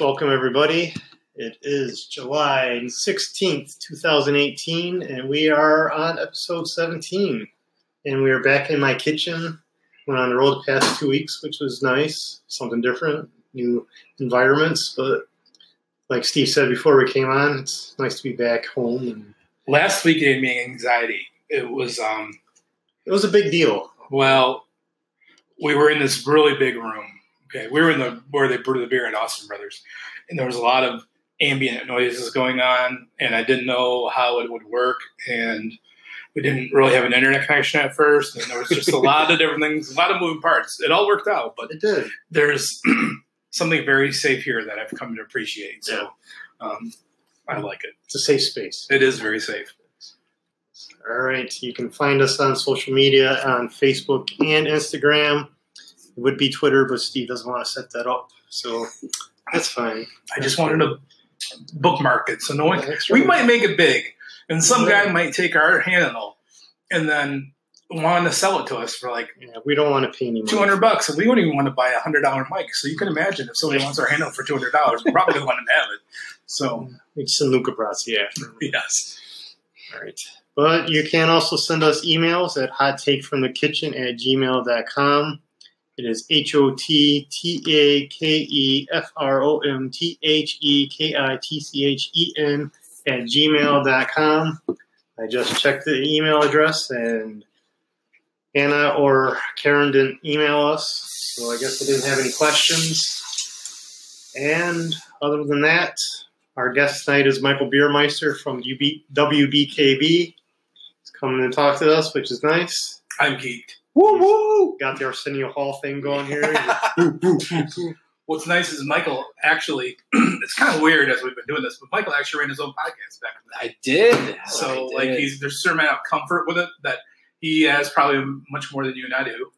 right, welcome everybody. It is July 16th, 2018, and we are on episode 17. And we are back in my kitchen. Went on the road the past 2 weeks, which was nice. Something different, new environments. But like Steve said before we came on, it's nice to be back home. And last week gave me anxiety. It was a big deal. Well, we were in this really big room. Okay, we were in where they brewed the beer at Austin Brothers, and there was a lot of ambient noises going on, and I didn't know how it would work, and we didn't really have an internet connection at first, and there was just a lot of different things, a lot of moving parts. It all worked out, but it did. There's something very safe here that I've come to appreciate, so I like it. It's a safe space. It is very safe. All right, you can find us on social media, on Facebook and Instagram. It would be Twitter, but Steve doesn't want to set that up, so that's fine. I just wanted to bookmark it, so no one. Right. We might make it big, and some guy might take our handle and then want to sell it to us for like. Yeah, we don't want to pay any money. $200, and we wouldn't even want to buy a $100 mic. So you can imagine if somebody wants our handle for $200, we probably wouldn't want to have it. So it's some Luca Brasi after. Yes. All right, but you can also send us emails at hottakefromthekitchen@gmail.com. It is hottakefromthekitchen@gmail.com. I just checked the email address, and Anna or Karen didn't email us, so I guess they didn't have any questions. And other than that, our guest tonight is Michael Biermeister from WBKB. He's coming to talk to us, which is nice. I'm geeked. Woo woo! Got the Arsenio Hall thing going here. What's nice is Michael actually, it's kind of weird as we've been doing this, but Michael actually ran his own podcast back in the day. I did. So, I did. Like, there's a certain amount of comfort with it that he has probably much more than you and I do.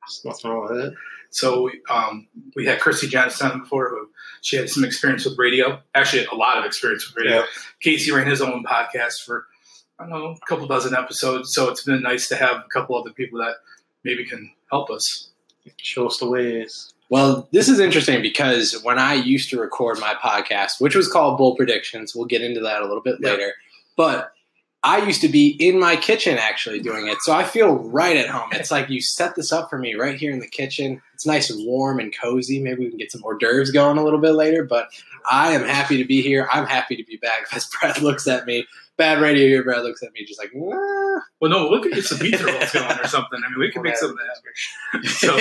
There's nothing wrong with it. So, we had Christy Johnson before, who she had some experience with radio. Actually, a lot of experience with radio. Yeah. Casey ran his own podcast for I don't know, a couple dozen episodes, so it's been nice to have a couple other people that maybe can help us. Show us the ways. Well, this is interesting because when I used to record my podcast, which was called Bold Predictions, we'll get into that a little bit later, but I used to be in my kitchen actually doing it, so I feel right at home. It's like you set this up for me right here in the kitchen. It's nice and warm and cozy. Maybe we can get some hors d'oeuvres going a little bit later, but I am happy to be here. I'm happy to be back as Brad looks at me. Bad radio here, Brad looks at me just like, nah. Well, no, look at some pizza rolls going or something. I mean, we can make something happen. So.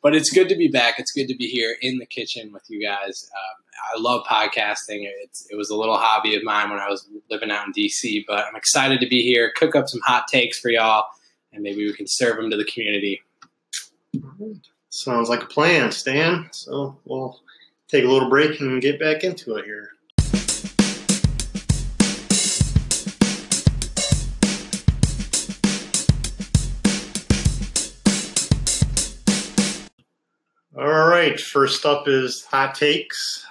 But it's good to be back. It's good to be here in the kitchen with you guys. I love podcasting. It was a little hobby of mine when I was living out in D.C., but I'm excited to be here, cook up some hot takes for y'all, and maybe we can serve them to the community. Sounds like a plan, Stan. So we'll take a little break and get back into it here. All right, first up is hot takes.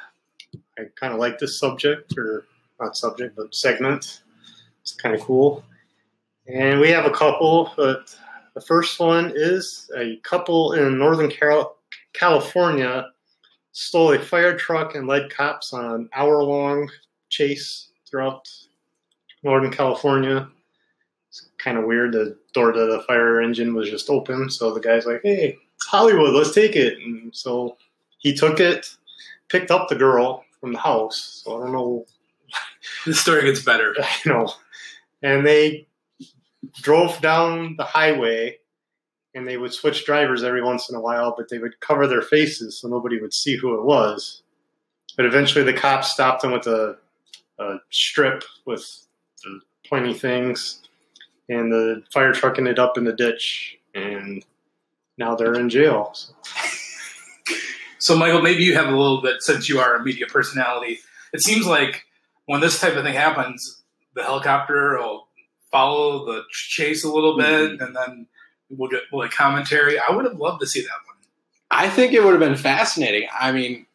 I kind of like this subject, or not subject, but segment. It's kind of cool. And we have a couple, but the first one is a couple in Northern California stole a fire truck and led cops on an hour-long chase throughout Northern California. It's kind of weird. The door to the fire engine was just open, so the guy's like, hey, Hollywood, let's take it. And so he took it, picked up the girl from the house. So I don't know. This story gets better. I know. And they drove down the highway, and they would switch drivers every once in a while, but they would cover their faces so nobody would see who it was. But eventually the cops stopped them with a strip with the pointy things, and the fire truck ended up in the ditch. And now they're in jail. So, Michael, maybe you have a little bit, since you are a media personality, it seems like when this type of thing happens, the helicopter will follow the chase a little bit, and then we'll get a commentary. I would have loved to see that one. I think it would have been fascinating. I mean,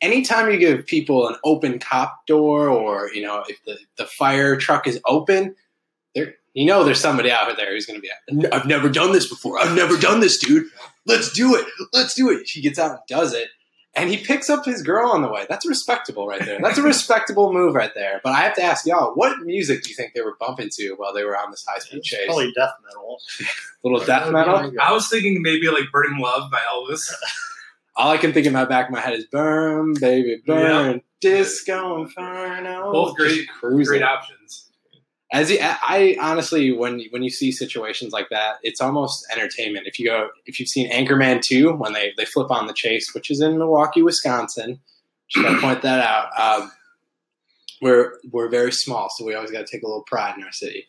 anytime you give people an open cop door, or, you know, if the fire truck is open, they're, you know, there's somebody out there who's going to be, I've never done this before. I've never done this, dude. Let's do it. She gets out and does it. And he picks up his girl on the way. That's respectable right there. That's a respectable move right there. But I have to ask y'all, what music do you think they were bumping to while they were on this high-speed chase? Probably death metal. A little death metal? I was thinking maybe like Burning Love by Elvis. All I can think in my back of my head is Burn, Baby, Burn, yeah. Disco Inferno. Both great options. I honestly, when you see situations like that, it's almost entertainment. If you've seen Anchorman 2, when they flip on the chase, which is in Milwaukee, Wisconsin, just gotta point that out. We're very small, so we always gotta take a little pride in our city.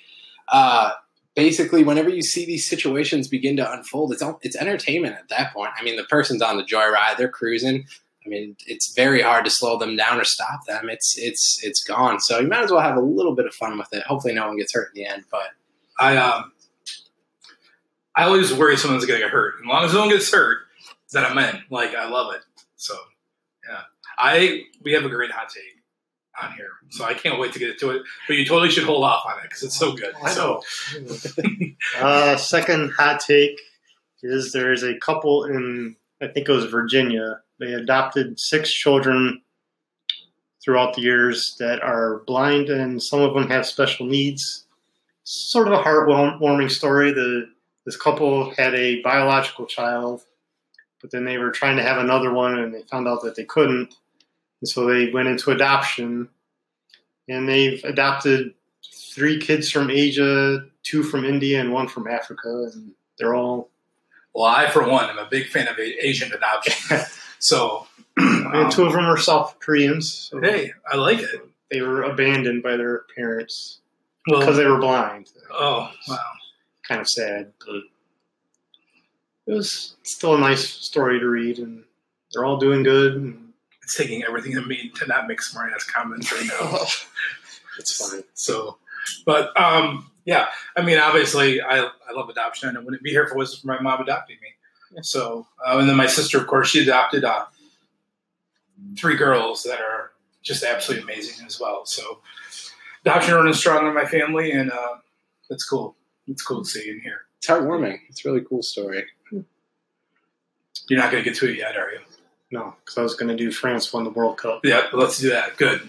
Basically, whenever you see these situations begin to unfold, it's entertainment at that point. I mean, the person's on the joyride, they're cruising. I mean, it's very hard to slow them down or stop them. It's gone. So you might as well have a little bit of fun with it. Hopefully no one gets hurt in the end. But I always worry someone's going to get hurt. As long as no one gets hurt, then I'm in. Like, I love it. So, yeah. We have a great hot take on here. So I can't wait to get to it. But you totally should hold off on it because it's so good. So. Second hot take is there is a couple in, I think it was Virginia. They adopted 6 children throughout the years that are blind, and some of them have special needs. Sort of a heartwarming story. This couple had a biological child, but then they were trying to have another one, and they found out that they couldn't. And so they went into adoption, and they've adopted 3 kids from Asia, 2 from India, and 1 from Africa. And they're all... Well, I, for one, am a big fan of Asian adoption. So, and 2 of them are South Koreans. So hey, I like it. They were abandoned by their parents because they were blind. Oh, wow. Kind of sad, but it was still a nice story to read, and they're all doing good. It's taking everything in me to not make smart-ass comments right now. It's funny. So, but, yeah, I mean, obviously, I love adoption, and I wouldn't be here if it wasn't for my mom adopting me. So, and then my sister, of course, she adopted 3 girls that are just absolutely amazing as well. So, adoption runs strong in my family, and it's cool. It's cool to see in here. It's heartwarming. It's a really cool story. You're not going to get to it yet, are you? No, because I was going to do France won the World Cup. Yeah, let's do that. Good.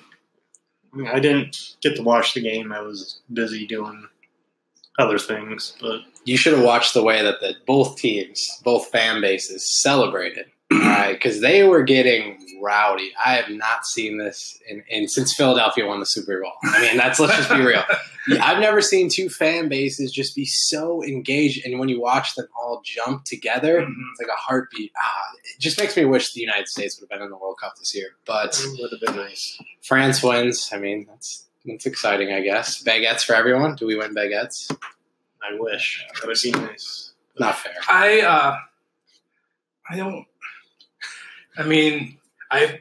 I didn't get to watch the game. I was busy doing other things, but... You should have watched the way that both teams, both fan bases celebrated, right? Because they were getting rowdy. I have not seen this since Philadelphia won the Super Bowl. I mean, let's just be real. I've never seen 2 fan bases just be so engaged. And when you watch them all jump together, It's like a heartbeat. It just makes me wish the United States would have been in the World Cup this year. But it would have been nice. France wins. I mean, that's exciting, I guess. Baguettes for everyone. Do we win baguettes? I wish. That would be nice. Not fair. I don't. I mean, I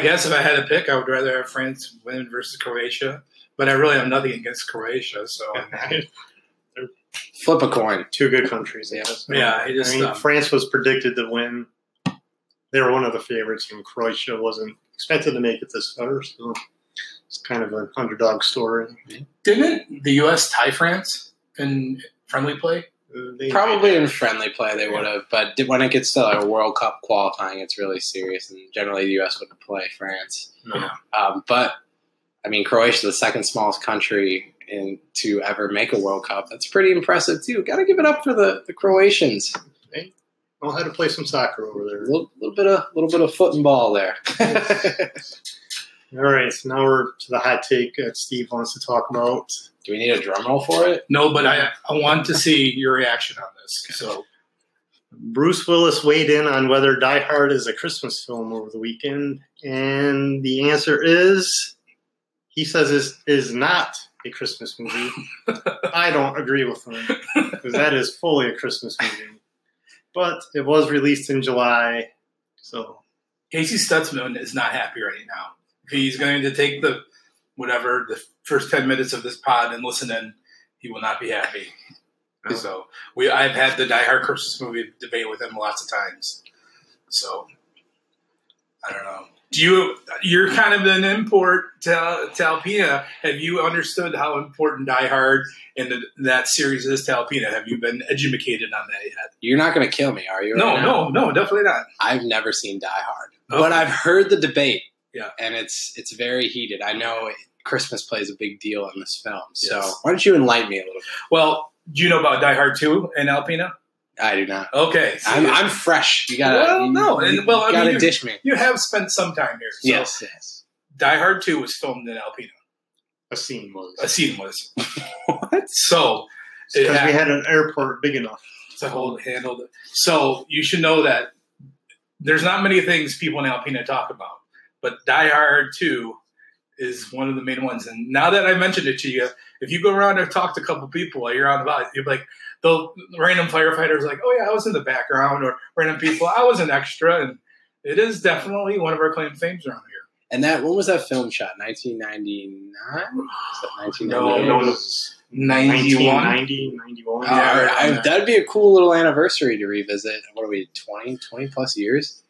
guess if I had to pick, I would rather have France win versus Croatia. But I really have nothing against Croatia, so I mean, flip a coin. 2 good countries. Yeah. So, yeah. France was predicted to win. They were one of the favorites, and Croatia wasn't expected to make it this far. So it's kind of an underdog story. Didn't the U.S. tie France? In friendly play? Probably in friendly play they would have, but when it gets to like World Cup qualifying, it's really serious, and generally the U.S. wouldn't play France. No. But, I mean, Croatia, the second smallest country to ever make a World Cup, that's pretty impressive, too. Got to give it up for the Croatians. They all had to play some soccer over there. A little bit of foot and ball there. All right, so now we're to the hot take that Steve wants to talk about. Do we need a drum roll for it? No, but I want to see your reaction on this. So, Bruce Willis weighed in on whether Die Hard is a Christmas film over the weekend, and the answer is, he says it is not a Christmas movie. I don't agree with him, because that is fully a Christmas movie. But it was released in July, so... Casey Stutzman is not happy right now. He's going to take the first 10 minutes of this pod and listen in. He will not be happy. No. So I've had the Die Hard Christmas movie debate with him lots of times. So I don't know. You're kind of an import to Alpena. Have you understood how important Die Hard and that series is to Alpena? Have you been educated on that yet? You're not going to kill me, are you? No, definitely not. I've never seen Die Hard. Okay. But I've heard the debate, and it's very heated. I know Christmas plays a big deal in this film, so why don't you enlighten me a little bit? Well, do you know about Die Hard 2 and Alpina? I do not. Okay. So I'm fresh. You got to dish me. You have spent some time here. So. Yes. Die Hard 2 was filmed in Alpina. A scene was. What? So. Because we had an airport big enough to handle it. So you should know that there's not many things people in Alpena talk about, but Die Hard 2 is one of the main ones. And now that I mentioned it to you, if you go around and talk to a couple people while you're on the bus, you're like, the random firefighters like, oh yeah, I was in the background, or random people, I was an extra. And it is definitely one of our claimed fames around here. And that, when was that film shot? 1999? No, it was 91. That'd be a cool little anniversary to revisit. What are we, 20 plus years?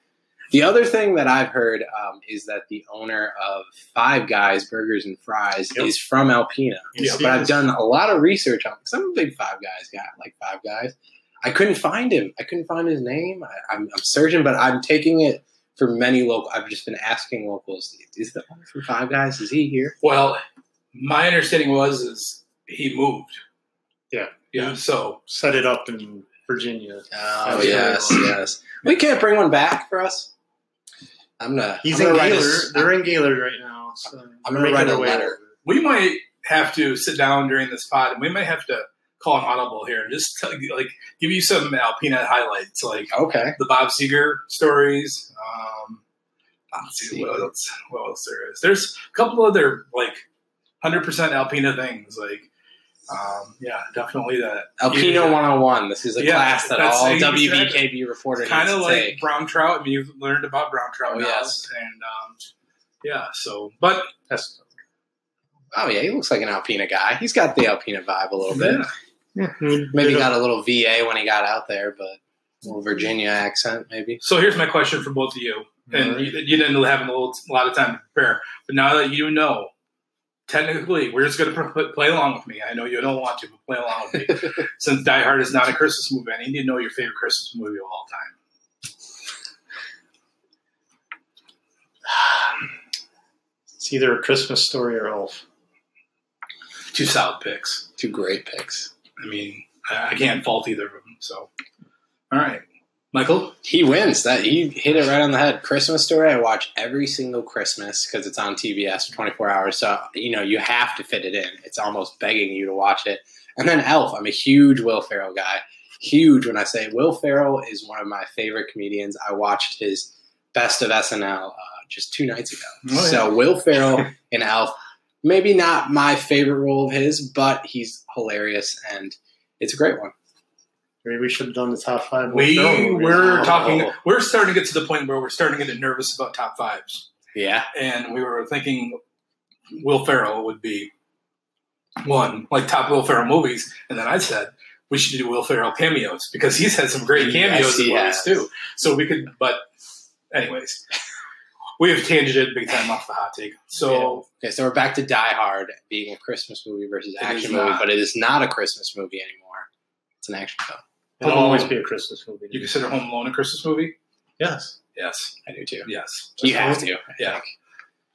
The other thing that I've heard is that the owner of Five Guys Burgers and Fries is from Alpena. Yes, but I've done a lot of research on it, because I'm a big Five Guys guy. I like Five Guys. I couldn't find him. I couldn't find his name. I'm searching, but I'm taking it. For many local, I've just been asking locals, is the owner from Five Guys, is he here? Well, my understanding was he moved. Yeah. So set it up in Virginia. Oh, yes. We can't bring one back for us. They're in Gaylord right now. So I'm going to write a letter. We might have to sit down during this pod, and we might have to call an audible here and just give you some Alpena highlights, the Bob Seger stories. Let's see what else there is. There's a couple other 100% Alpena things. Definitely that Alpena 101. This is a class that all WBKB reporters kind of take. Brown trout. I mean, you've learned about brown trout. Oh, now. Yes, and he looks like an Alpena guy. He's got the Alpena vibe a little bit. Maybe got a little VA when he got out there, but a little Virginia accent, maybe. So here's my question for both of you. And you didn't have a lot of time to prepare. But now that you know, technically, we're just going to play along with me. I know you don't want to, but play along with me. Since Die Hard is not a Christmas movie, I need to know your favorite Christmas movie of all time. It's either A Christmas Story or Elf. Two solid picks. Two great picks. I mean, I can't fault either of them. So, all right. Michael? He wins. He hit it right on the head. Christmas Story, I watch every single Christmas because it's on TBS for 24 hours. So, you have to fit it in. It's almost begging you to watch it. And then Elf. I'm a huge Will Ferrell guy. Huge when I say Will Ferrell is one of my favorite comedians. I watched his Best of SNL just 2 nights ago. Oh, yeah. So Will Ferrell in Elf. Maybe not my favorite role of his, but he's hilarious, and it's a great one. Maybe we should have done the top 5. We're starting to get to the point where we're starting to get nervous about top 5s. Yeah. And we were thinking Will Ferrell would be one, top Will Ferrell movies. And then I said we should do Will Ferrell cameos, because he's had some great cameos in movies too. So we could, but anyways. We have tangented big time off the hot take. So okay, so we're back to Die Hard being a Christmas movie versus action movie, but it is not a Christmas movie anymore. It's an action film. It'll always be a Christmas movie. You consider Home Alone a Christmas movie? Yes, I do too. Yes, you have to. Yeah,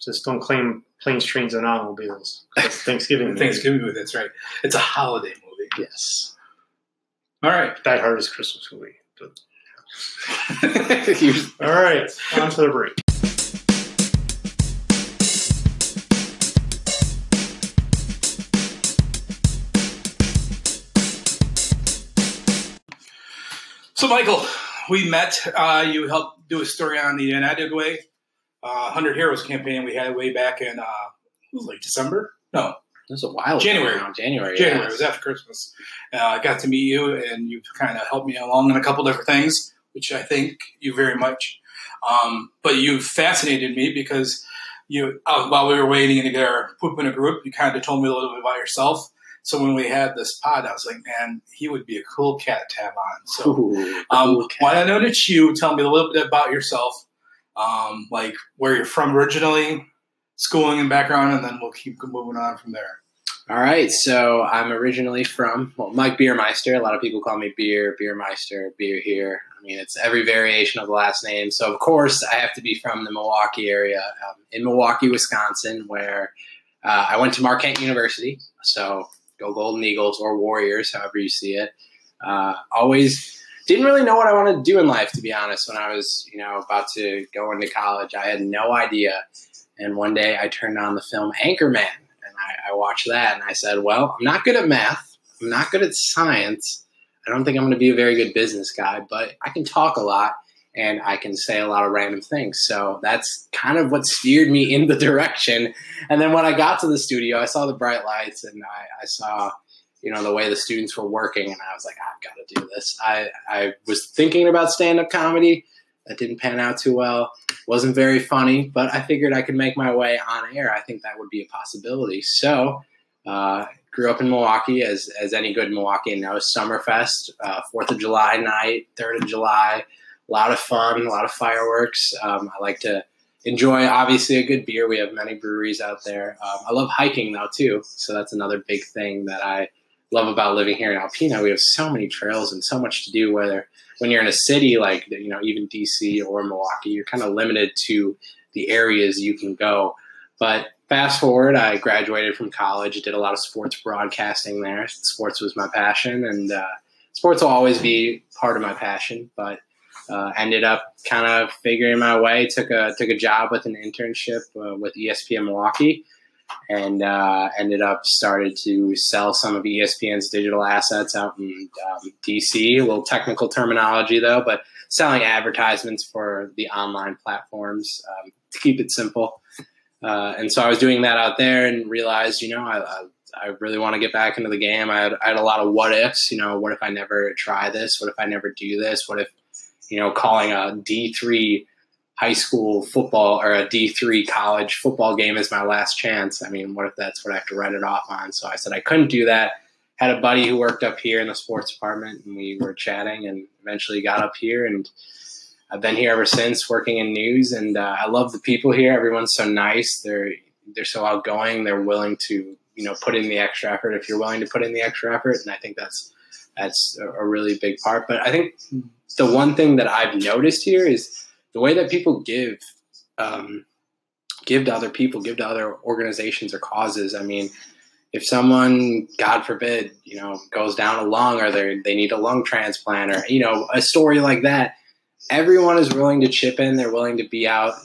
just don't claim Planes, Trains, and Automobiles. It's Thanksgiving. Thanksgiving movie. That's right. It's a holiday movie. Yes. All right. Die Hard is a Christmas movie. All right, on to the break. So, Michael, we met. You helped do a story on the United Way, 100 Heroes campaign we had way back in December? No. It was a while ago. January. It was after Christmas. I got to meet you, and you've kind of helped me along in a couple different things, which I thank you very much. But you fascinated me because while we were waiting to get our poop in a group, you kind of told me a little bit about yourself. So when we had this pod, I was like, man, he would be a cool cat to have on. So why don't you tell me a little bit about yourself, where you're from originally, schooling and background, and then we'll keep moving on from there. All right, so I'm originally from, well, Mike Biermeister. A lot of people call me Beer, Biermeister, Beer here. I mean, it's every variation of the last name. So, of course, I have to be from the Milwaukee area, in Milwaukee, Wisconsin, where I went to Marquette University. So go Golden Eagles or Warriors, however you see it. Always didn't really know what I wanted to do in life, to be honest. When I was, about to go into college, I had no idea. And one day I turned on the film Anchorman. I watched that and I said, well, I'm not good at math. I'm not good at science. I don't think I'm going to be a very good business guy, but I can talk a lot and I can say a lot of random things. So that's kind of what steered me in the direction. And then when I got to the studio, I saw the bright lights and I saw, the way the students were working. And I was like, I've got to do this. I was thinking about stand-up comedy. That didn't pan out too well. Wasn't very funny, but I figured I could make my way on air. I think that would be a possibility. So grew up in Milwaukee, as any good Milwaukeean knows. Summerfest, 4th of July night, 3rd of July. A lot of fun, a lot of fireworks. I like to enjoy, obviously, a good beer. We have many breweries out there. I love hiking, though, too. So that's another big thing that I love about living here in Alpena. We have so many trails and so much to do, whether when you're in a city like, even DC or Milwaukee, you're kind of limited to the areas you can go. But fast forward, I graduated from college, did a lot of sports broadcasting there. Sports was my passion, and sports will always be part of my passion, but ended up kind of figuring my way, took a job with an internship with ESPN Milwaukee, and ended up started to sell some of ESPN's digital assets out in DC. A little technical terminology, though, but selling advertisements for the online platforms, to keep it simple. And so I was doing that out there and realized, I really want to get back into the game. I had a lot of what ifs, what if I never try this? What if I never do this? What if, calling a D3 high school football or a D3 college football game is my last chance. I mean, what if that's what I have to write it off on? So I said I couldn't do that. Had a buddy who worked up here in the sports department, and we were chatting and eventually got up here. And I've been here ever since, working in news. And I love the people here. Everyone's so nice. They're so outgoing. They're willing to, put in the extra effort if you're willing to put in the extra effort. And I think that's a really big part. But I think the one thing that I've noticed here is the way that people give to other people, give to other organizations or causes. I mean, if someone, God forbid, goes down a lung, or they need a lung transplant, or, a story like that, everyone is willing to chip in. They're willing to be out,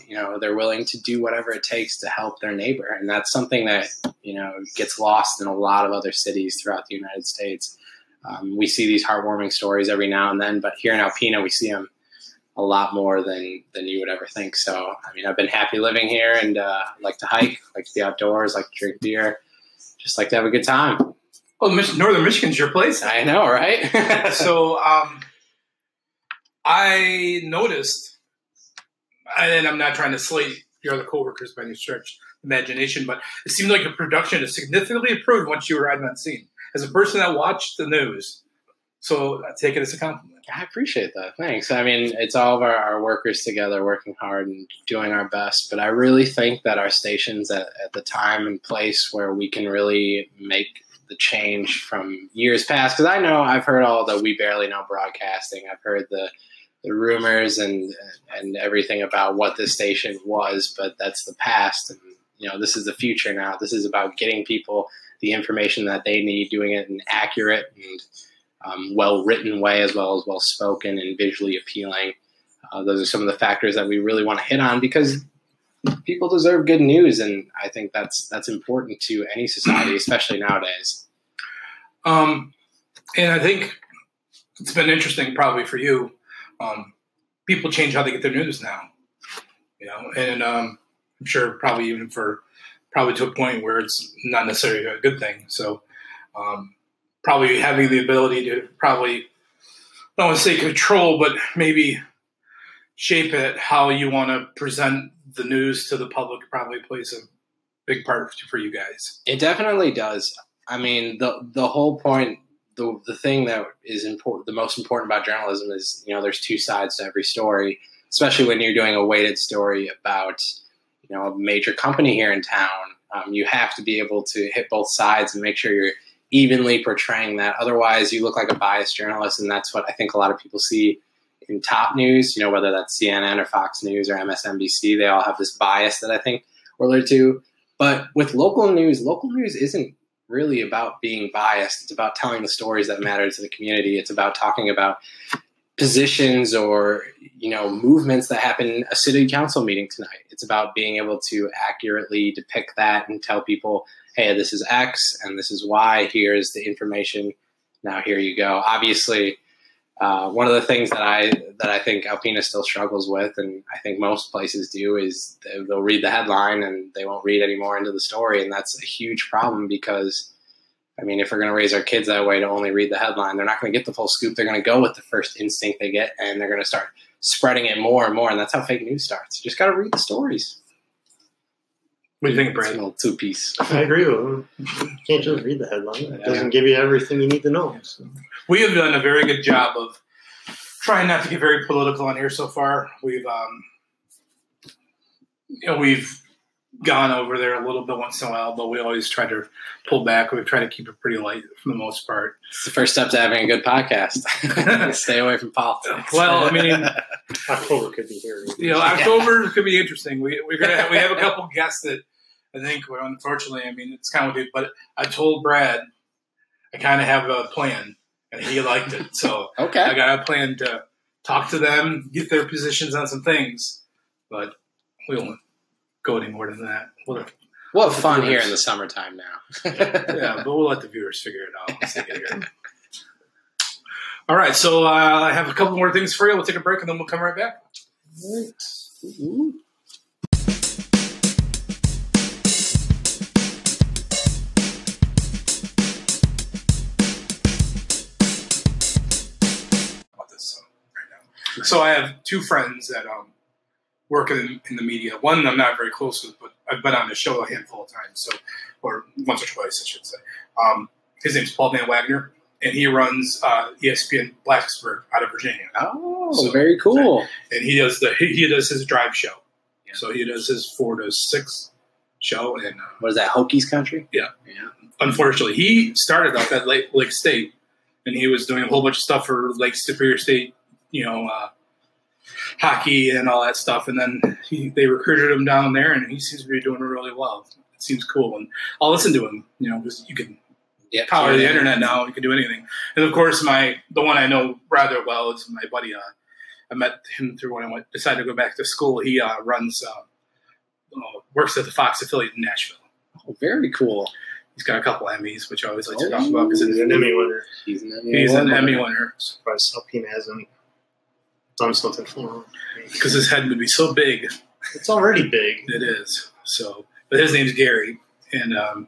they're willing to do whatever it takes to help their neighbor. And that's something that, gets lost in a lot of other cities throughout the United States. We see these heartwarming stories every now and then, but here in Alpena, we see them a lot more than you would ever think. So, I mean, I've been happy living here, and like to hike, like to be outdoors, like to drink beer, just like to have a good time. Well, Northern Michigan's your place. I know, right? So I noticed, and I'm not trying to slate your other coworkers by any stretch of imagination, but it seemed like your production has significantly improved once you arrived on scene. As a person that watched the news, so I take it as a compliment. I appreciate that. Thanks. I mean, it's all of our workers together working hard and doing our best. But I really think that our station's at the time and place where we can really make the change from years past. Because I know I've heard all the we barely know broadcasting. I've heard the rumors and everything about what this station was. But that's the past. And, this is the future now. This is about getting people the information that they need, doing it in accurate and well-written way, as well as well-spoken and visually appealing. Those are some of the factors that we really want to hit on, because people deserve good news, and I think that's important to any society, especially nowadays. And I think it's been interesting probably for you. People change how they get their news now, and I'm sure probably even probably to a point where it's not necessarily a good thing. So probably having the ability to probably, I don't want to say control, but maybe shape it how you want to present the news to the public probably plays a big part for you guys. It definitely does. I mean, the whole point, the thing that is important, the most important about journalism is, there's two sides to every story, especially when you're doing a weighted story about, a major company here in town. You have to be able to hit both sides and make sure you're evenly portraying that. Otherwise, you look like a biased journalist, and that's what I think a lot of people see in top news, you know, whether that's CNN or Fox News or MSNBC. They all have this bias that I think we're led to. But with local news isn't really about being biased. It's about telling the stories that matter to the community. It's about talking about positions or, you know, movements that happen in a city council meeting tonight. It's about being able to accurately depict that and tell people, hey, this is X and this is Y. Here's the information. Now here you go. Obviously, one of the things that I think Alpena still struggles with, and I think most places do, is they'll read the headline and they won't read any more into the story. And that's a huge problem because, I mean, if we're going to raise our kids that way to only read the headline, they're not going to get the full scoop. They're going to go with the first instinct they get, and they're going to start spreading it more and more. And that's how fake news starts. You just got to read the stories. What do you think, Brandon? It's a little two-piece. I agree with him. You can't just read the headline. It doesn't give you everything you need to know. So. We have done a very good job of trying not to get very political on here so far. We've, you know, we've gone over there a little bit once in a while, but we always try to pull back. We try to keep it pretty light for the most part. It's the first step to having a good podcast. Stay away from politics. Well, I mean, October could be here. You know, October could be interesting. We have a couple guests that I think, well, unfortunately, I mean, it's kind of weird, but I told Brad I kind of have a plan, and he liked it. So okay. I got a plan to talk to them, get their positions on some things, but we won't go any more than that. We'll have fun here in the summertime now. Yeah, but we'll let the viewers figure it out once they get here. All right, so I have a couple more things for you. We'll take a break, and then we'll come right back. All right. Ooh. So I have two friends that work in the media. One I'm not very close with, but I've been on the show a handful of times, so, or once or twice, I should say. His name's Paul Van Wagner, and he runs ESPN Blacksburg out of Virginia. Oh, so, very cool. And he does he does his drive show. Yeah. So he does his 4 to 6 show. And what is that, Hokies country? Yeah. Yeah. Unfortunately, he started off at Lake State, and he was doing a whole bunch of stuff for Lake Superior State, you know, hockey and all that stuff. And then they recruited him down there, and he seems to be doing really well. It seems cool. And I'll listen to him, you know, because you can power the internet now. You can do anything. And, of course, the one I know rather well is my buddy. I met him through when I decided to go back to school. He works at the Fox affiliate in Nashville. Oh, very cool. He's got a couple Emmys, which I always like to talk about because he's an Emmy winner. He's an Emmy winner. I'm surprised Alpena has him. Done something for him because his head would be so big. It's already big. It is. So, but his name's Gary, and I'm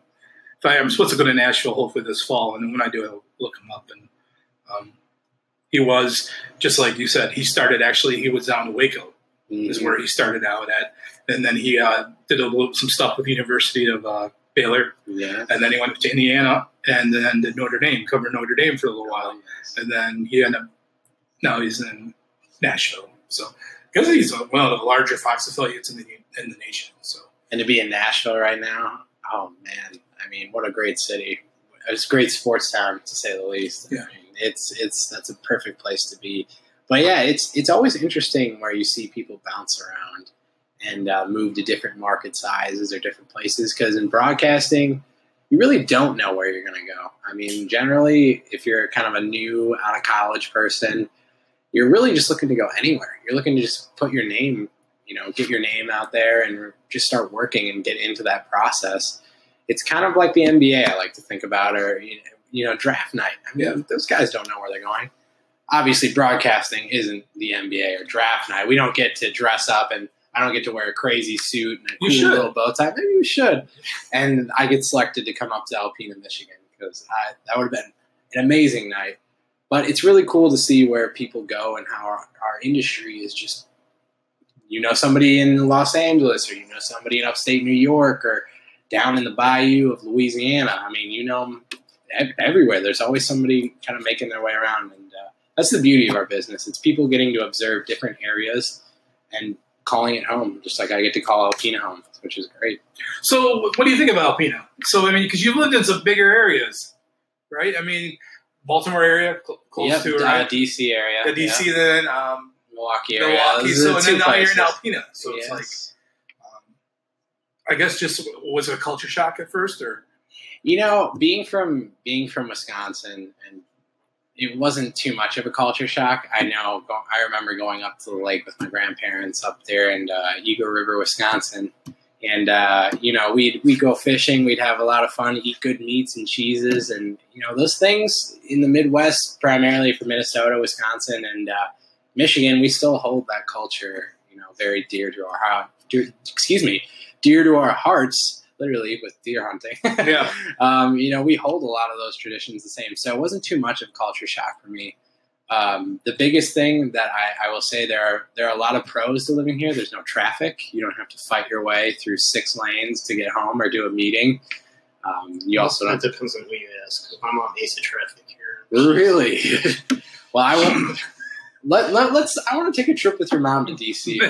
supposed to go to Nashville hopefully this fall, and when I do, I'll look him up. And he was just like you said. He started actually. He was down to Waco, is where he started out at, and then he did some stuff with the University of Baylor, and then he went to Indiana, and then did Notre Dame, covered Notre Dame for a little while, and then he ended up. Now he's in Nashville, so because he's one of the larger Fox affiliates in the nation. So, and to be in Nashville right now, oh man, I mean, what a great city! It's a great sports town to say the least. Yeah, I mean, that's a perfect place to be. But yeah, it's always interesting where you see people bounce around and move to different market sizes or different places because in broadcasting, you really don't know where you're going to go. I mean, generally, if you're kind of a new out of college person, you're really just looking to go anywhere. You're looking to just put your name, you know, get your name out there and just start working and get into that process. It's kind of like the NBA I like to think about, or, you know, draft night. I mean, those guys don't know where they're going. Obviously, broadcasting isn't the NBA or draft night. We don't get to dress up, and I don't get to wear a crazy suit and a cool little bow tie. Maybe we should. And I get selected to come up to Alpena, Michigan, because that would have been an amazing night. But it's really cool to see where people go and how our industry is just, you know, somebody in Los Angeles, or you know somebody in upstate New York, or down in the bayou of Louisiana. I mean, you know, everywhere. There's always somebody kind of making their way around. And that's the beauty of our business. It's people getting to observe different areas and calling it home. Just like I get to call Alpena home, which is great. So what do you think of Alpena? So, I mean, because you've lived in some bigger areas, right? I mean, Baltimore area, close to it, right? D.C. area. The D.C. Then Milwaukee area. Milwaukee. So and then now you're in Alpena. So it's like, I guess just was it a culture shock at first, or? You know, being from Wisconsin, and it wasn't too much of a culture shock. I remember going up to the lake with my grandparents up there in Eagle River, Wisconsin. And, you know, we'd go fishing. We'd have a lot of fun, eat good meats and cheeses. And, you know, those things in the Midwest, primarily from Minnesota, Wisconsin, and Michigan, we still hold that culture, you know, very dear to our heart. Dear to our hearts. Literally with deer hunting. Yeah. You know, we hold a lot of those traditions the same. So it wasn't too much of culture shock for me. The biggest thing that I will say, there are a lot of pros to living here. There's no traffic. You don't have to fight your way through 6 lanes to get home or do a meeting. You also don't. That depends on who you ask. I'm on ace of traffic here. Really? Well, I will. Let's. I want to take a trip with your mom to DC.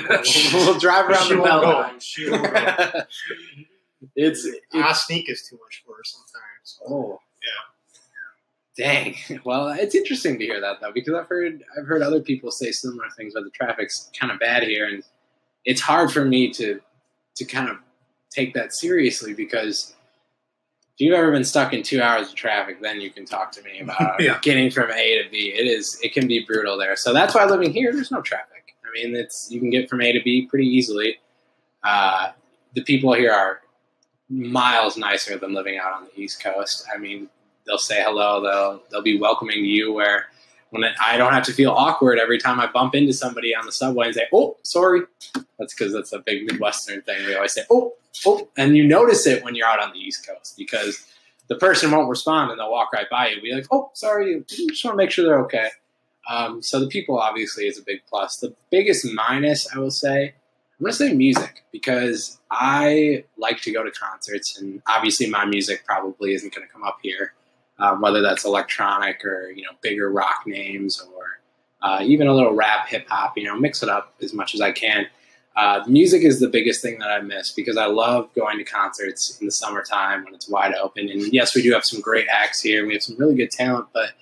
We'll drive around the world. She will go. Sneak is too much for her sometimes. Oh, yeah. Dang. Well, it's interesting to hear that though, because I've heard other people say similar things about the traffic's kind of bad here, and it's hard for me to kind of take that seriously, because if you've ever been stuck in 2 hours of traffic, then you can talk to me about getting from A to B. It can be brutal there. So that's why living here, there's no traffic. I mean, you can get from A to B pretty easily. The people here are miles nicer than living out on the East Coast. I mean, they'll say hello. They'll be welcoming to you, where when I don't have to feel awkward every time I bump into somebody on the subway and say, "Oh, sorry." That's because that's a big Midwestern thing. We always say, "Oh," and you notice it when you're out on the East Coast, because the person won't respond and they'll walk right by you and be like, "Oh, sorry. Just want to make sure they're okay." So the people obviously is a big plus. The biggest minus, I will say, I'm going to say music, because I like to go to concerts, and obviously my music probably isn't going to come up here, whether that's electronic or, you know, bigger rock names, or even a little rap, hip-hop, you know, mix it up as much as I can. Music is the biggest thing that I miss, because I love going to concerts in the summertime when it's wide open. And, yes, we do have some great acts here. We have some really good talent, but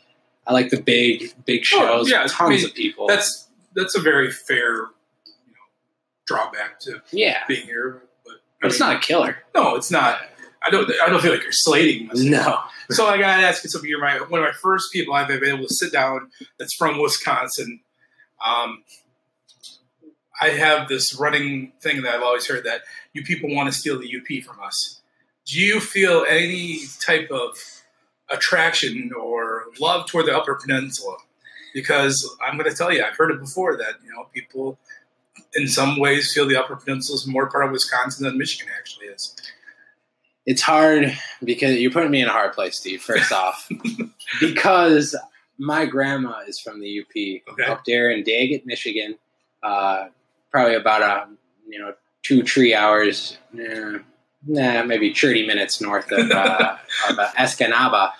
I like the big, big shows with tons of people. That's a very fair drawback to being here, but it's not a killer. No, it's not. I don't feel like you're slating myself. No. So I gotta ask you something. You're one of my first people I've been able to sit down that's from Wisconsin. I have this running thing that I've always heard, that you people want to steal the UP from us. Do you feel any type of attraction or love toward the Upper Peninsula? Because I'm going to tell you, I've heard it before that people, in some ways, feel the Upper Peninsula is more part of Wisconsin than Michigan actually is. It's hard, because you're putting me in a hard place, Steve, first off. Because my grandma is from the UP, up there in Daggett, Michigan, probably about 2-3 hours, maybe 30 minutes north of, of Escanaba.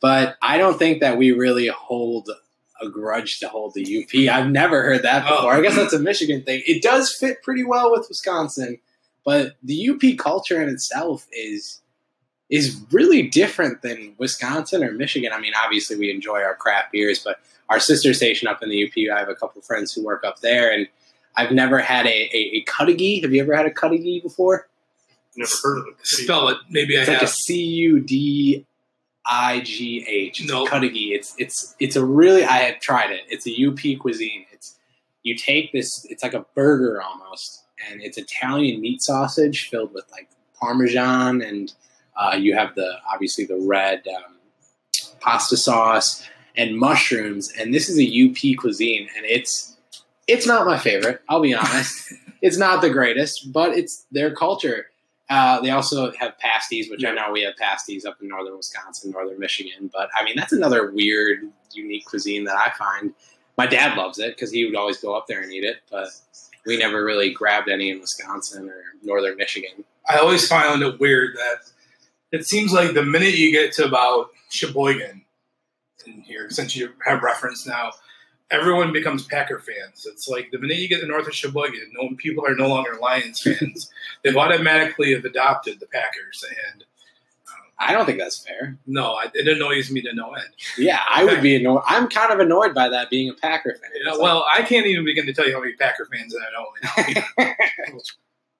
But I don't think that we really hold a grudge to hold the UP. I've never heard that before. I guess that's a Michigan thing. It does fit pretty well with Wisconsin, but the UP culture in itself is really different than Wisconsin or Michigan. I mean, obviously we enjoy our craft beers, but our sister station up in the UP, I have a couple friends who work up there, and I've never had a cudgie. Have you ever had a cudgie before? Never heard of it. Spell it. Maybe I have. It's like a CUDIGH. No, cudgie. It's a really, I have tried it. It's a UP cuisine. You take this, it's like a burger almost, and it's Italian meat sausage filled with like Parmesan, and you have obviously the red pasta sauce and mushrooms. And this is a UP cuisine, and it's not my favorite. I'll be honest. It's not the greatest, but it's their culture. They also have pasties, which I know we have pasties up in northern Wisconsin, northern Michigan. But, I mean, that's another weird, unique cuisine that I find. My dad loves it because he would always go up there and eat it. But we never really grabbed any in Wisconsin or northern Michigan. I always found it weird that it seems like the minute you get to about Sheboygan in here, since you have reference now, everyone becomes Packer fans. It's like the minute you get the north of Sheboygan, people are no longer Lions fans. They've automatically have adopted the Packers. And I don't think that's fair. No, it annoys me to no end. Yeah, I would be annoyed. I'm kind of annoyed by that, being a Packer fan. Yeah, well, I can't even begin to tell you how many Packer fans I know.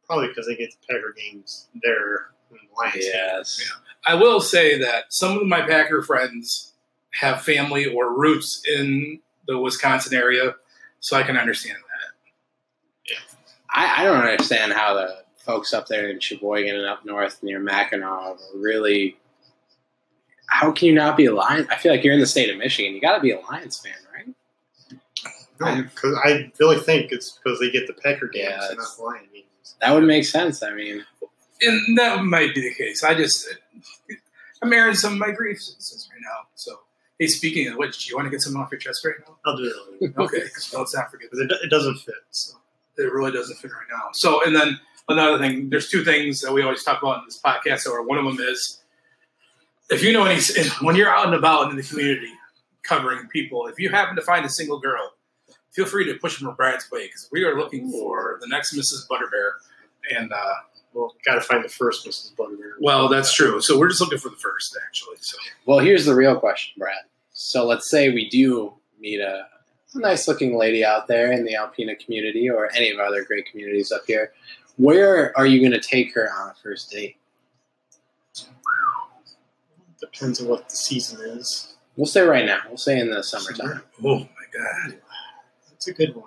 Probably because they get the Packer games there. Yes. Yeah. I will say that some of my Packer friends have family or roots in the Wisconsin area, so I can understand that. Yeah. I don't understand how the folks up there in Sheboygan and up north near Mackinac really – how can you not be a Lions? I feel like you're in the state of Michigan. You got to be a Lions fan, right? No, because I really think it's because they get the Packer games and not the Lions games. That would make sense. I mean – and that might be the case. I'm airing some of my grievances right now. So, hey, speaking of which, do you want to get something off your chest right now? I'll do it later. Okay, because let's not forget. It doesn't fit. So. It really doesn't fit right now. So, and then another thing, there's two things that we always talk about in this podcast. Or one of them is, if you know any, when you're out and about in the community covering people, if you happen to find a single girl, feel free to push them a Brad's way, because we are looking for the next Mrs. Butterbeer. And, well, got to find the first Mrs. Butterbeer. Well, that's true. So we're just looking for the first, actually. So. Well, here's the real question, Brad. So let's say we do meet a nice-looking lady out there in the Alpena community or any of our other great communities up here. Where are you going to take her on a first date? Depends on what the season is. We'll say right now. We'll say in the summertime. Oh, my God. That's a good one.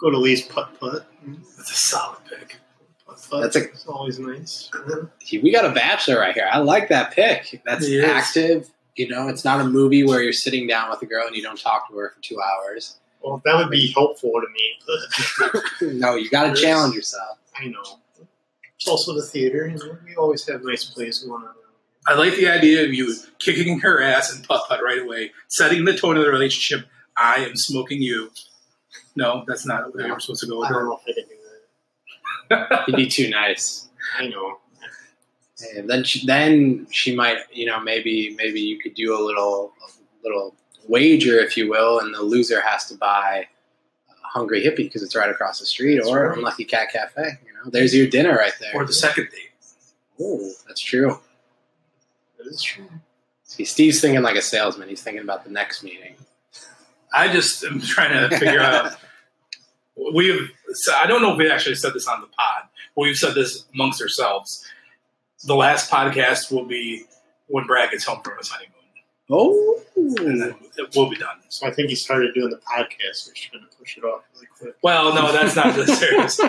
Go to Lee's putt-putt. That's a solid pick. Putt-putt. That's always nice. We got a bachelor right here. I like that pick. That's active. You know, it's not a movie where you're sitting down with a girl and you don't talk to her for 2 hours. Well, that would be helpful to me. No, you got to challenge yourself. I know. It's also the theater. You know, we always have nice plays going on. I like the idea of you kicking her ass and putt-putt right away, setting the tone of the relationship. I am smoking you. No, that's not where you're supposed to go with her. I don't know if I can do that. You'd be too nice. I know. And then she might, you know, maybe you could do a little wager, if you will, and the loser has to buy Hungry Hippie because it's right across the street, or Unlucky Cat Cafe. You know, there's your dinner right there. Or the second date. Oh, that's true. That is true. See, Steve's thinking like a salesman. He's thinking about the next meeting. I just am trying to figure out. I don't know if we actually said this on the pod, but we've said this amongst ourselves. The last podcast will be when Brad gets home from his honeymoon. Oh. And then we'll be done. So I think he started doing the podcast. We're trying to push it off really quick. Well, no, that's not the serious.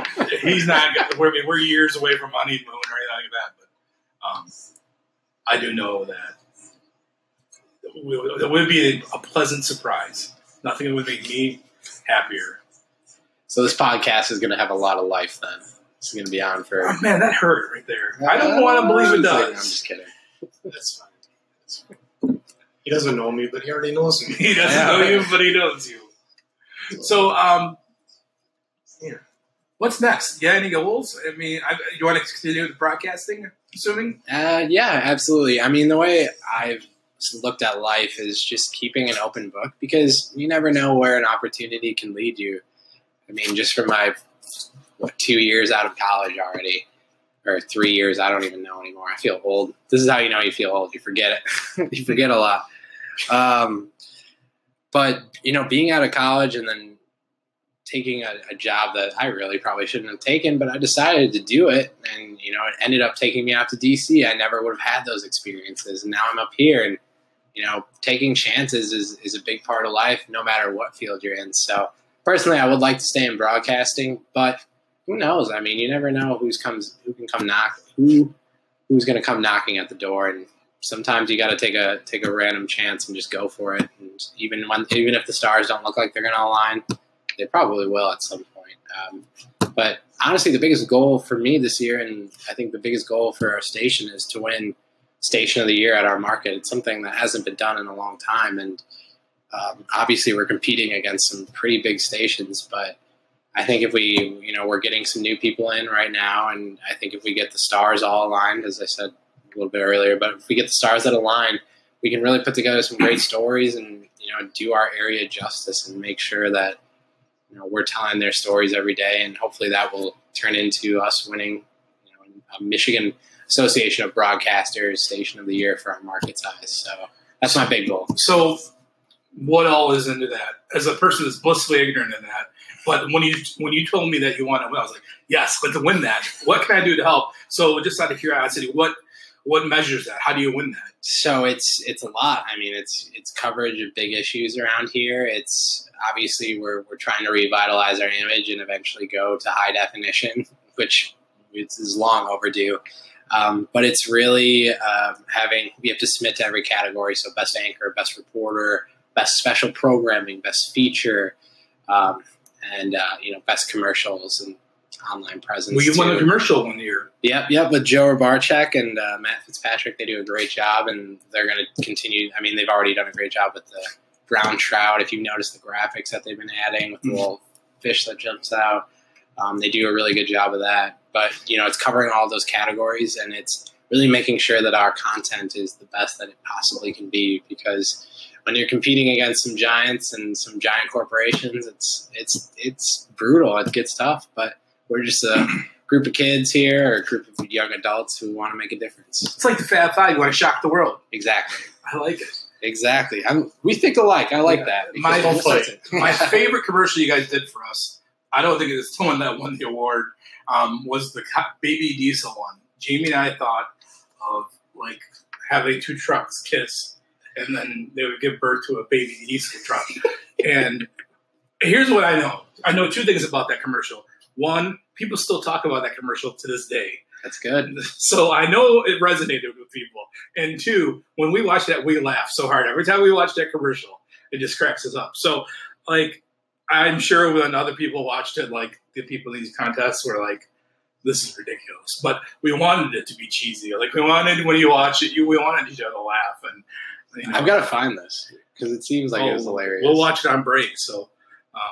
He's not. We're years away from honeymoon or anything like that. But I do know that it would be a pleasant surprise. Nothing would make me happier. So this podcast is going to have a lot of life then. It's going to be on for... Oh, man, that hurt right there. I don't want to believe it does. I'm just kidding. That's fine. That's fine. He doesn't know me, but he already knows me. He doesn't know you, but he knows you. So, what's next? Yeah, any goals? I mean, you want to continue with the broadcasting, assuming? Yeah, absolutely. I mean, the way I've looked at life is just keeping an open book, because you never know where an opportunity can lead you. I mean, just for my 2 years out of college already, or 3 years, I don't even know anymore. I feel old. This is how you know you feel old. You forget it. You forget a lot. But, you know, being out of college and then taking a job that I really probably shouldn't have taken, but I decided to do it, and, you know, it ended up taking me out to D.C. I never would have had those experiences, and now I'm up here, and, you know, taking chances is a big part of life, no matter what field you're in. So personally, I would like to stay in broadcasting, but who knows? I mean, you never know who's going to come knocking at the door. And sometimes you got to take a random chance and just go for it. And even if the stars don't look like they're going to align, they probably will at some point. But honestly, the biggest goal for me this year, and I think the biggest goal for our station, is to win Station of the Year at our market. It's something that hasn't been done in a long time, and obviously we're competing against some pretty big stations, but I think if we, you know, we're getting some new people in right now, and I think if we get the stars all aligned, as I said a little bit earlier, but if we get the stars that align, we can really put together some great stories and, you know, do our area justice and make sure that, you know, we're telling their stories every day. And hopefully that will turn into us winning, you know, a Michigan Association of Broadcasters Station of the Year for our market size. So that's my big goal. So what all is into that? As a person that's blissfully ignorant of that, but when you told me that you want to win, I was like, yes, let's win that. What can I do to help? So just out of curiosity, what measures that? How do you win that? So it's a lot. I mean, it's coverage of big issues around here. It's obviously we're trying to revitalize our image and eventually go to high definition, which is long overdue. But it's really we have to submit to every category. So best anchor, best reporter, best special programming, best feature, and you know, best commercials and online presence. Well, you won a commercial one year. Yep, with Joe Robarchek and Matt Fitzpatrick. They do a great job, and they're going to continue. I mean, they've already done a great job with the brown trout. If you notice the graphics that they've been adding with the little fish that jumps out, they do a really good job of that. But, you know, it's covering all those categories, and it's really making sure that our content is the best that it possibly can be, because when you're competing against some giants and some giant corporations, it's brutal. It gets tough, but we're just a group of kids here, or a group of young adults who want to make a difference. It's like the Fab Five. You want to shock the world. Exactly. I like it. Exactly. We think alike. I like that. My favorite commercial you guys did for us, I don't think it's the one that won the award, was the Baby Diesel one. Jamie and I thought of, like, having two trucks kiss, and then they would give birth to a Baby Diesel truck. And here's what I know. I know two things about that commercial. One, people still talk about that commercial to this day. That's good. So I know it resonated with people. And two, when we watch that, we laugh so hard. Every time we watch that commercial, it just cracks us up. So, like, I'm sure when other people watched it, like, the people in these contests were like, this is ridiculous. But we wanted it to be cheesy. Like, we wanted, when you watch it, we wanted each other to laugh. And, you know, I've got to find this, because it seems like it was hilarious. We'll watch it on break, so.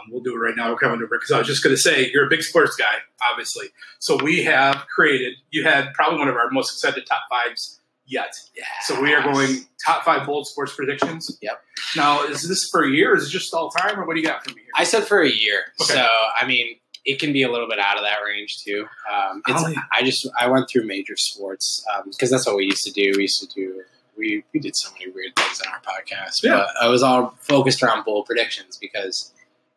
We'll do it right now. We're coming to break, because I was just going to say, you're a big sports guy, obviously. So we have created, you had probably one of our most excited top fives yet. Yes. So we are going top five bold sports predictions. Yep. Now, is this for a year? Is it just all time, or what do you got for me here? I said for a year. Okay. So, I mean, it can be a little bit out of that range too. I went through major sports because that's what we used to do. We did so many weird things on our podcast. Yeah. But I was all focused around bold predictions because,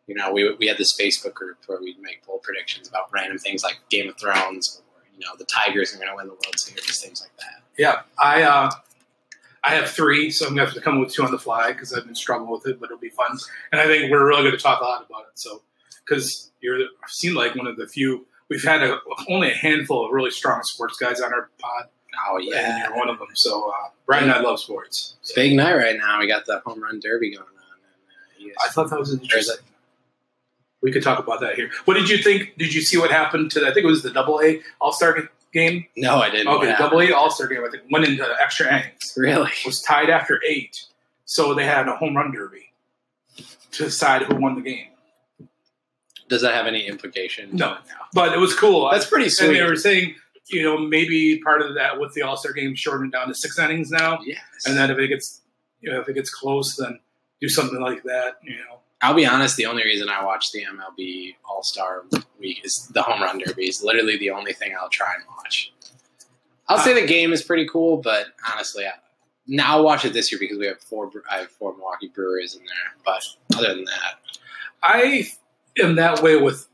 you know, we had this Facebook group where we'd make bold predictions about random things like Game of Thrones, or, you know, the Tigers are going to win the World Series, things like that. Yeah, I have three, so I'm going to have to come with two on the fly because I've been struggling with it, but it'll be fun. And I think we're really going to talk a lot about it. So, because you seem like one of the few, we've had only a handful of really strong sports guys on our pod. Oh, yeah. And you're one of them. So, Brian and I love sports. So. Big night right now. We got the home run derby going on. And, I thought that was interesting. We could talk about that here. What did you think? Did you see what happened to, I think it was the Double-A All-Star game? No, I didn't. Okay, Double-A All-Star game, I think, went into extra innings. Really? Was tied after 8. So they had a home run derby to decide who won the game. Does that have any implication? No. But it was cool. That's pretty sweet. And they were saying, you know, maybe part of that with the All-Star game shortened down to 6 innings now. Yes. And then if it gets, you know, if it gets close, then do something like that, you know. I'll be honest, the only reason I watch the MLB All-Star Week is the home run derby. It's literally the only thing I'll try and watch. I'll say the game is pretty cool, but honestly, I'll watch it this year because I have 4 Milwaukee Brewers in there. But other than that, I am that way with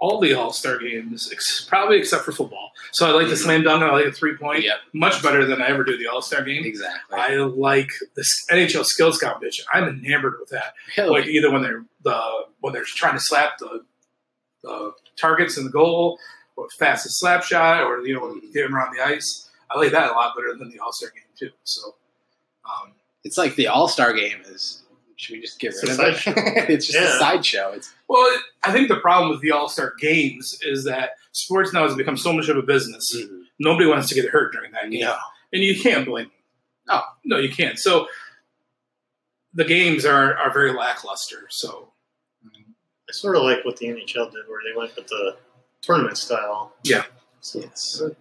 all the All-Star games, probably except for football. So I like the slam dunk. I like the three-point. Yep. Much better than I ever do the All-Star game. Exactly. I like this NHL skills competition. I'm enamored with that. Really? Like either when they're trying to slap the targets in the goal, or fastest slap shot, or, you know, getting around the ice. I like that a lot better than the All-Star game too. So it's like the All-Star game is. Should we just get rid of it? It's just a sideshow. Well, I think the problem with the All-Star games is that sports now has become so much of a business. Mm-hmm. Nobody wants to get hurt during that game. No. And you can't blame them. Oh. No, you can't. So the games are very lackluster. So I sort of like what the NHL did where they went with the tournament style. Yeah. So it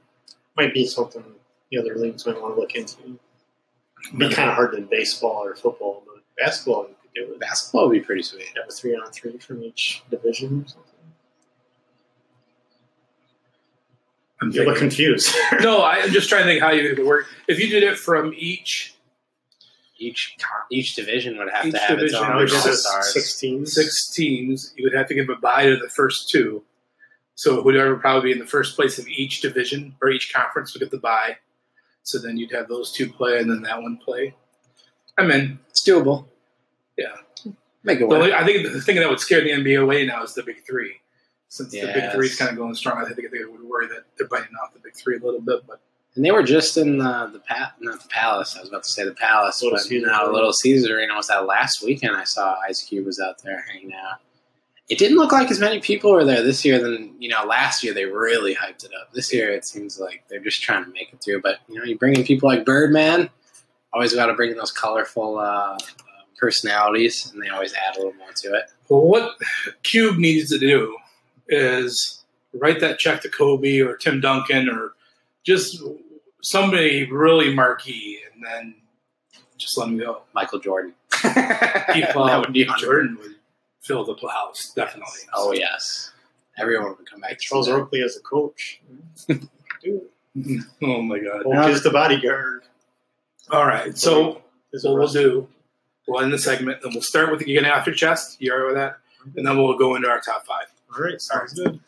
might be something the other leagues might want to look into. It'd be kind of hard to do baseball or football, but basketball you could do it. Basketball would be pretty sweet. Have a 3-on-3 from each division or something. You look confused. No, I'm just trying to think how you would work. If you did it from each division would have to have its own all-stars. Six teams. You would have to give a bye to the first two. So whoever would probably be in the first place in each division or each conference would get the bye. So then you'd have those two play and then that one play. I'm in. It's doable. Yeah. Make it work. I think the thing that would scare the NBA away now is the big three. Since the big three is kind of going strong, I think they would worry that they're biting off the big three a little bit. But and they were just in the Palace, but Little Caesars Arena was that last weekend. I saw Ice Cube was out there hanging out. It didn't look like as many people were there this year than last year. They really hyped it up. This year it seems like they're just trying to make it through. But you bring in people like Birdman. Always got to bring in those colorful personalities, and they always add a little more to it. Well, what Cube needs to do is write that check to Kobe or Tim Duncan or just somebody really marquee, and then just let him go. Michael Jordan. That would be Jordan would fill the house, definitely. Yes. Oh, yes. Everyone would come back. Charles Oakley as a coach. Oh, my God. Oakley is the bodyguard. All right. So what we'll do, we'll end the segment, and we'll start with the getting off your chest. You all right with that? And then we'll go into our top five. All right, sounds good.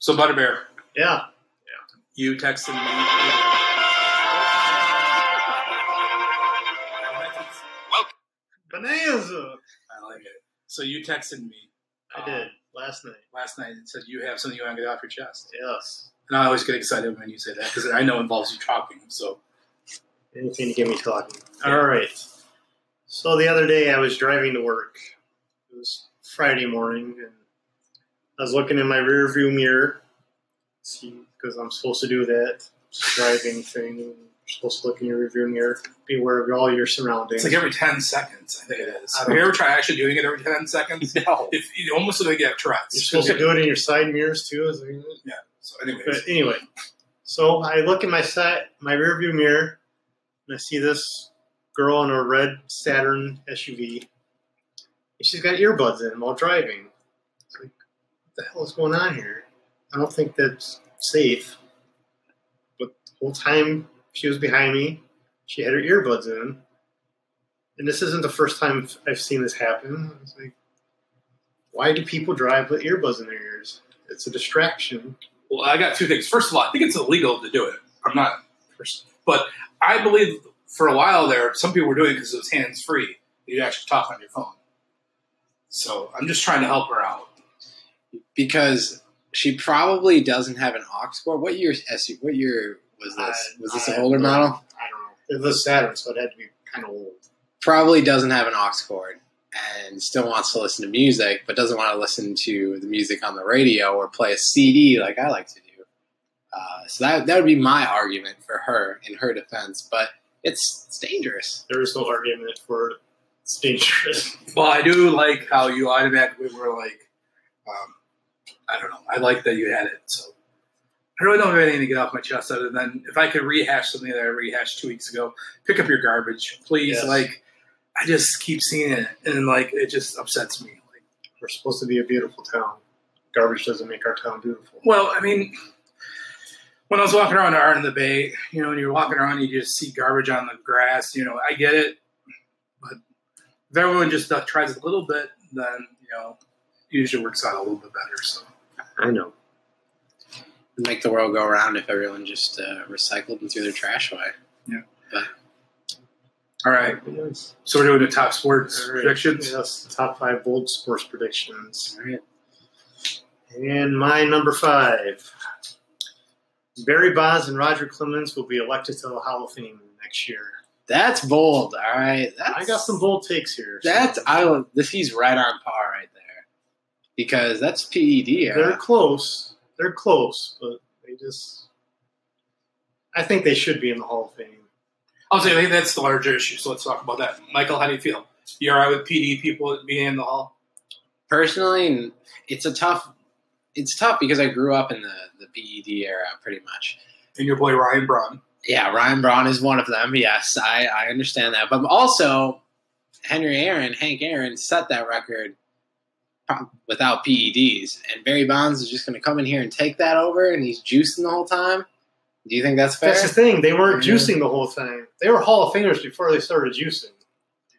So, Butterbear. Yeah. You texted me. Bonanza. I like it. So you texted me. I did last night. Last night and said you have something you want to get off your chest. Yes. And I always get excited when you say that because I know it involves you talking. So anything to get me talking. Yeah. All right. So the other day I was driving to work. It was Friday morning, and I was looking in my rearview mirror, because I'm supposed to do that driving thing. You're supposed to look in your rearview mirror, be aware of all your surroundings. It's like every 10 seconds, I think it is. Have you ever tried actually doing it every 10 seconds? No. It almost like you have Tourette's. You're supposed to do it in your side mirrors too. Is that it? Yeah. So anyway, so I look in my rearview mirror, and I see this girl in a red Saturn SUV. And she's got earbuds in while driving. It's like, what the hell is going on here? I don't think that's safe. But the whole time she was behind me, she had her earbuds in. And this isn't the first time I've seen this happen. I was like, why do people drive with earbuds in their ears? It's a distraction. Well, I got two things. First of all, I think it's illegal to do it. I'm not, but I believe for a while there, some people were doing it because it was hands-free. You actually talk on your phone. So I'm just trying to help her out because she probably doesn't have an aux cord. What year was this? Was this an older model? I don't know. It was Saturn, so it had to be kind of old. Probably doesn't have an aux cord. And still wants to listen to music, but doesn't want to listen to the music on the radio or play a CD like I like to do. So that would be my argument for her in her defense, but it's dangerous. There is no argument for it's dangerous. Well, I do like how you automatically were like, I don't know. I like that you had it. So I really don't have anything to get off my chest other than if I could rehash something that I rehashed 2 weeks ago, pick up your garbage, please. Yes. Like, I just keep seeing it, and it just upsets me. Like, we're supposed to be a beautiful town. Garbage doesn't make our town beautiful. Well, I mean, when I was walking around Art in the Bay, when you're walking around, you just see garbage on the grass. I get it, but if everyone just tries a little bit, then it usually works out a little bit better. So I know. It'd make the world go around if everyone just recycled and threw their trash away. Yeah. But all right, so we're doing the top sports predictions? Yes, top five bold sports predictions. All right. And my number five, Barry Bonds and Roger Clemens will be elected to the Hall of Fame next year. That's bold, all right. I got some bold takes here. He's right on par right there because that's PED. They're close, but I think they should be in the Hall of Fame. I think that's the larger issue, so let's talk about that. Michael, how do you feel? You all right with PD people being in the hall? Personally, it's tough because I grew up in the BED era pretty much. And your boy Ryan Braun. Yeah, Ryan Braun is one of them. Yes, I understand that. But also, Hank Aaron set that record without PEDs. And Barry Bonds is just going to come in here and take that over, and he's juicing the whole time. Do you think that's fair? That's the thing. They weren't juicing the whole time. They were Hall of Famers before they started juicing.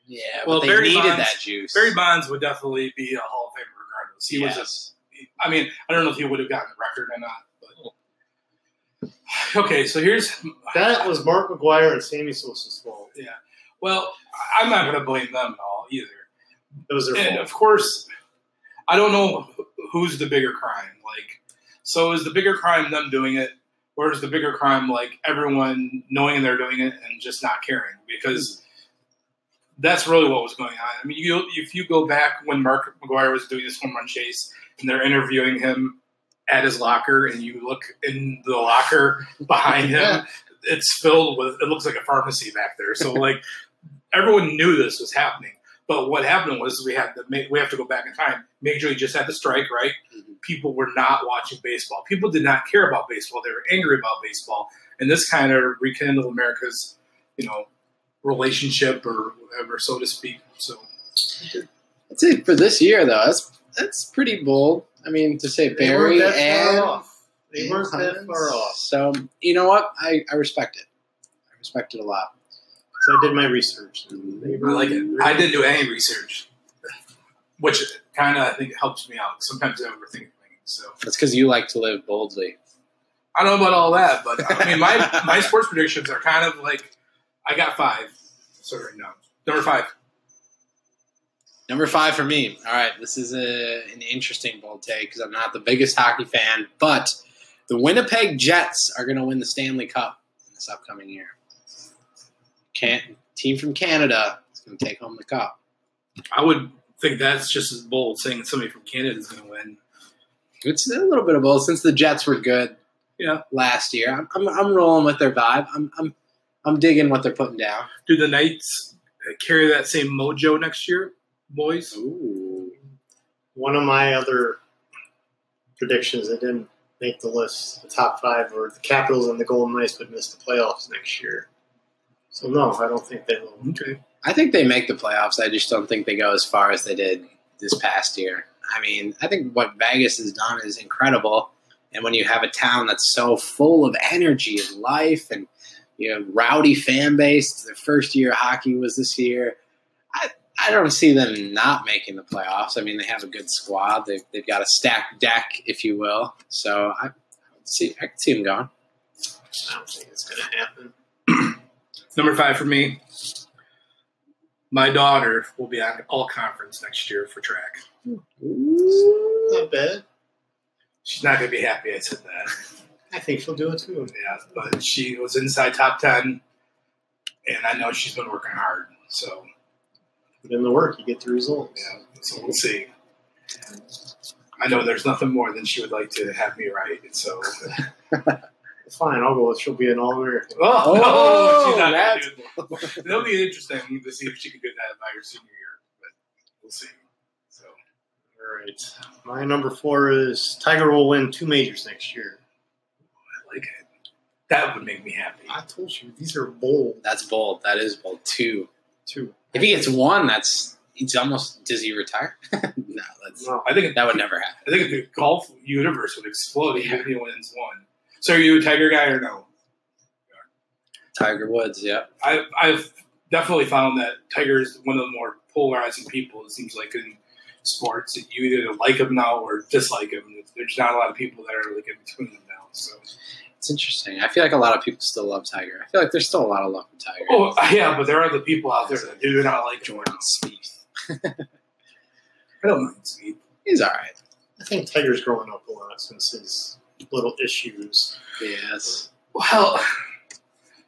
Yeah, well, Barry needed that juice. Barry Bonds would definitely be a Hall of Famer regardless. I mean, I don't know if he would have gotten the record or not. But. Okay, so that was Mark McGwire and Sammy Sosa's fault. Yeah. Well, I'm not going to blame them at all either. It was their fault. And of course, I don't know who's the bigger crime. Like, so is the bigger crime them doing it? Or is the bigger crime, like, everyone knowing they're doing it and just not caring? Because that's really what was going on. I mean, if you go back when Mark McGwire was doing his home run chase and they're interviewing him at his locker and you look in the locker behind him, yeah. It's filled with – it looks like a pharmacy back there. So, like, everyone knew this was happening. But what happened was we have to go back in time. Major League just had the strike, right? Mm-hmm. People were not watching baseball. People did not care about baseball. They were angry about baseball. And this kind of rekindled America's, relationship or whatever, so to speak. So I'd say for this year, though, that's pretty bold. I mean, to say Barry and they weren't that far off. So you know what? I respect it. I respect it a lot. So I did my research. I like it. I didn't do any research, which kind of I think helps me out. Sometimes I overthink things. So that's because you like to live boldly. I don't know about all that, but I mean, my sports predictions are kind of like I got 5. Sorry, no, number 5. Number 5 for me. All right, this is an interesting bold take because I'm not the biggest hockey fan, but the Winnipeg Jets are going to win the Stanley Cup in this upcoming year. Team from Canada is going to take home the cup. I would think that's just as bold, saying that somebody from Canada is going to win. It's a little bit of bold since the Jets were good last year. I'm rolling with their vibe. I'm digging what they're putting down. Do the Knights carry that same mojo next year, boys? Ooh. One of my other predictions that didn't make the list, the top 5, were the Capitals and the Golden Knights would miss the playoffs next year. So, no, I don't think they will. Okay. I think they make the playoffs. I just don't think they go as far as they did this past year. I mean, I think what Vegas has done is incredible. And when you have a town that's so full of energy and life and you have rowdy fan base, their first year hockey was this year, I don't see them not making the playoffs. I mean, they have a good squad. They've got a stacked deck, if you will. So I can see them going. I don't think it's going to happen. Number 5 for me, my daughter will be on all-conference next year for track. Ooh, not bad. She's not going to be happy I said that. I think she'll do it too. Yeah, but she was inside top 10, and I know she's been working hard. So, put in the work, you get the results. Yeah, so we'll see. I know there's nothing more than she would like to have me write, so... Fine, I'll go with she'll be an All-American. Oh, no, she's not going to do that. It'll be interesting to see if she can do that by her senior year, but we'll see. So, all right. My number 4 is Tiger will win 2 majors next year. I like it. That would make me happy. I told you, these are bold. That's bold. That is bold. 2. If he gets 1, does he retire? No, I think that would never happen. I think if the golf universe would explode if he wins 1. So are you a Tiger guy or no? Tiger Woods, yeah. I've definitely found that Tiger is one of the more polarizing people, it seems like, in sports. You either like him now or dislike him. There's not a lot of people that are like in between them now. So it's interesting. I feel like a lot of people still love Tiger. I feel like there's still a lot of love for Tiger. Oh, yeah, but there are the people out there that do not like Jordan Spieth. I don't mind Spieth. He's all right. I think Tiger's growing up a lot since his little issues. Yes. Well,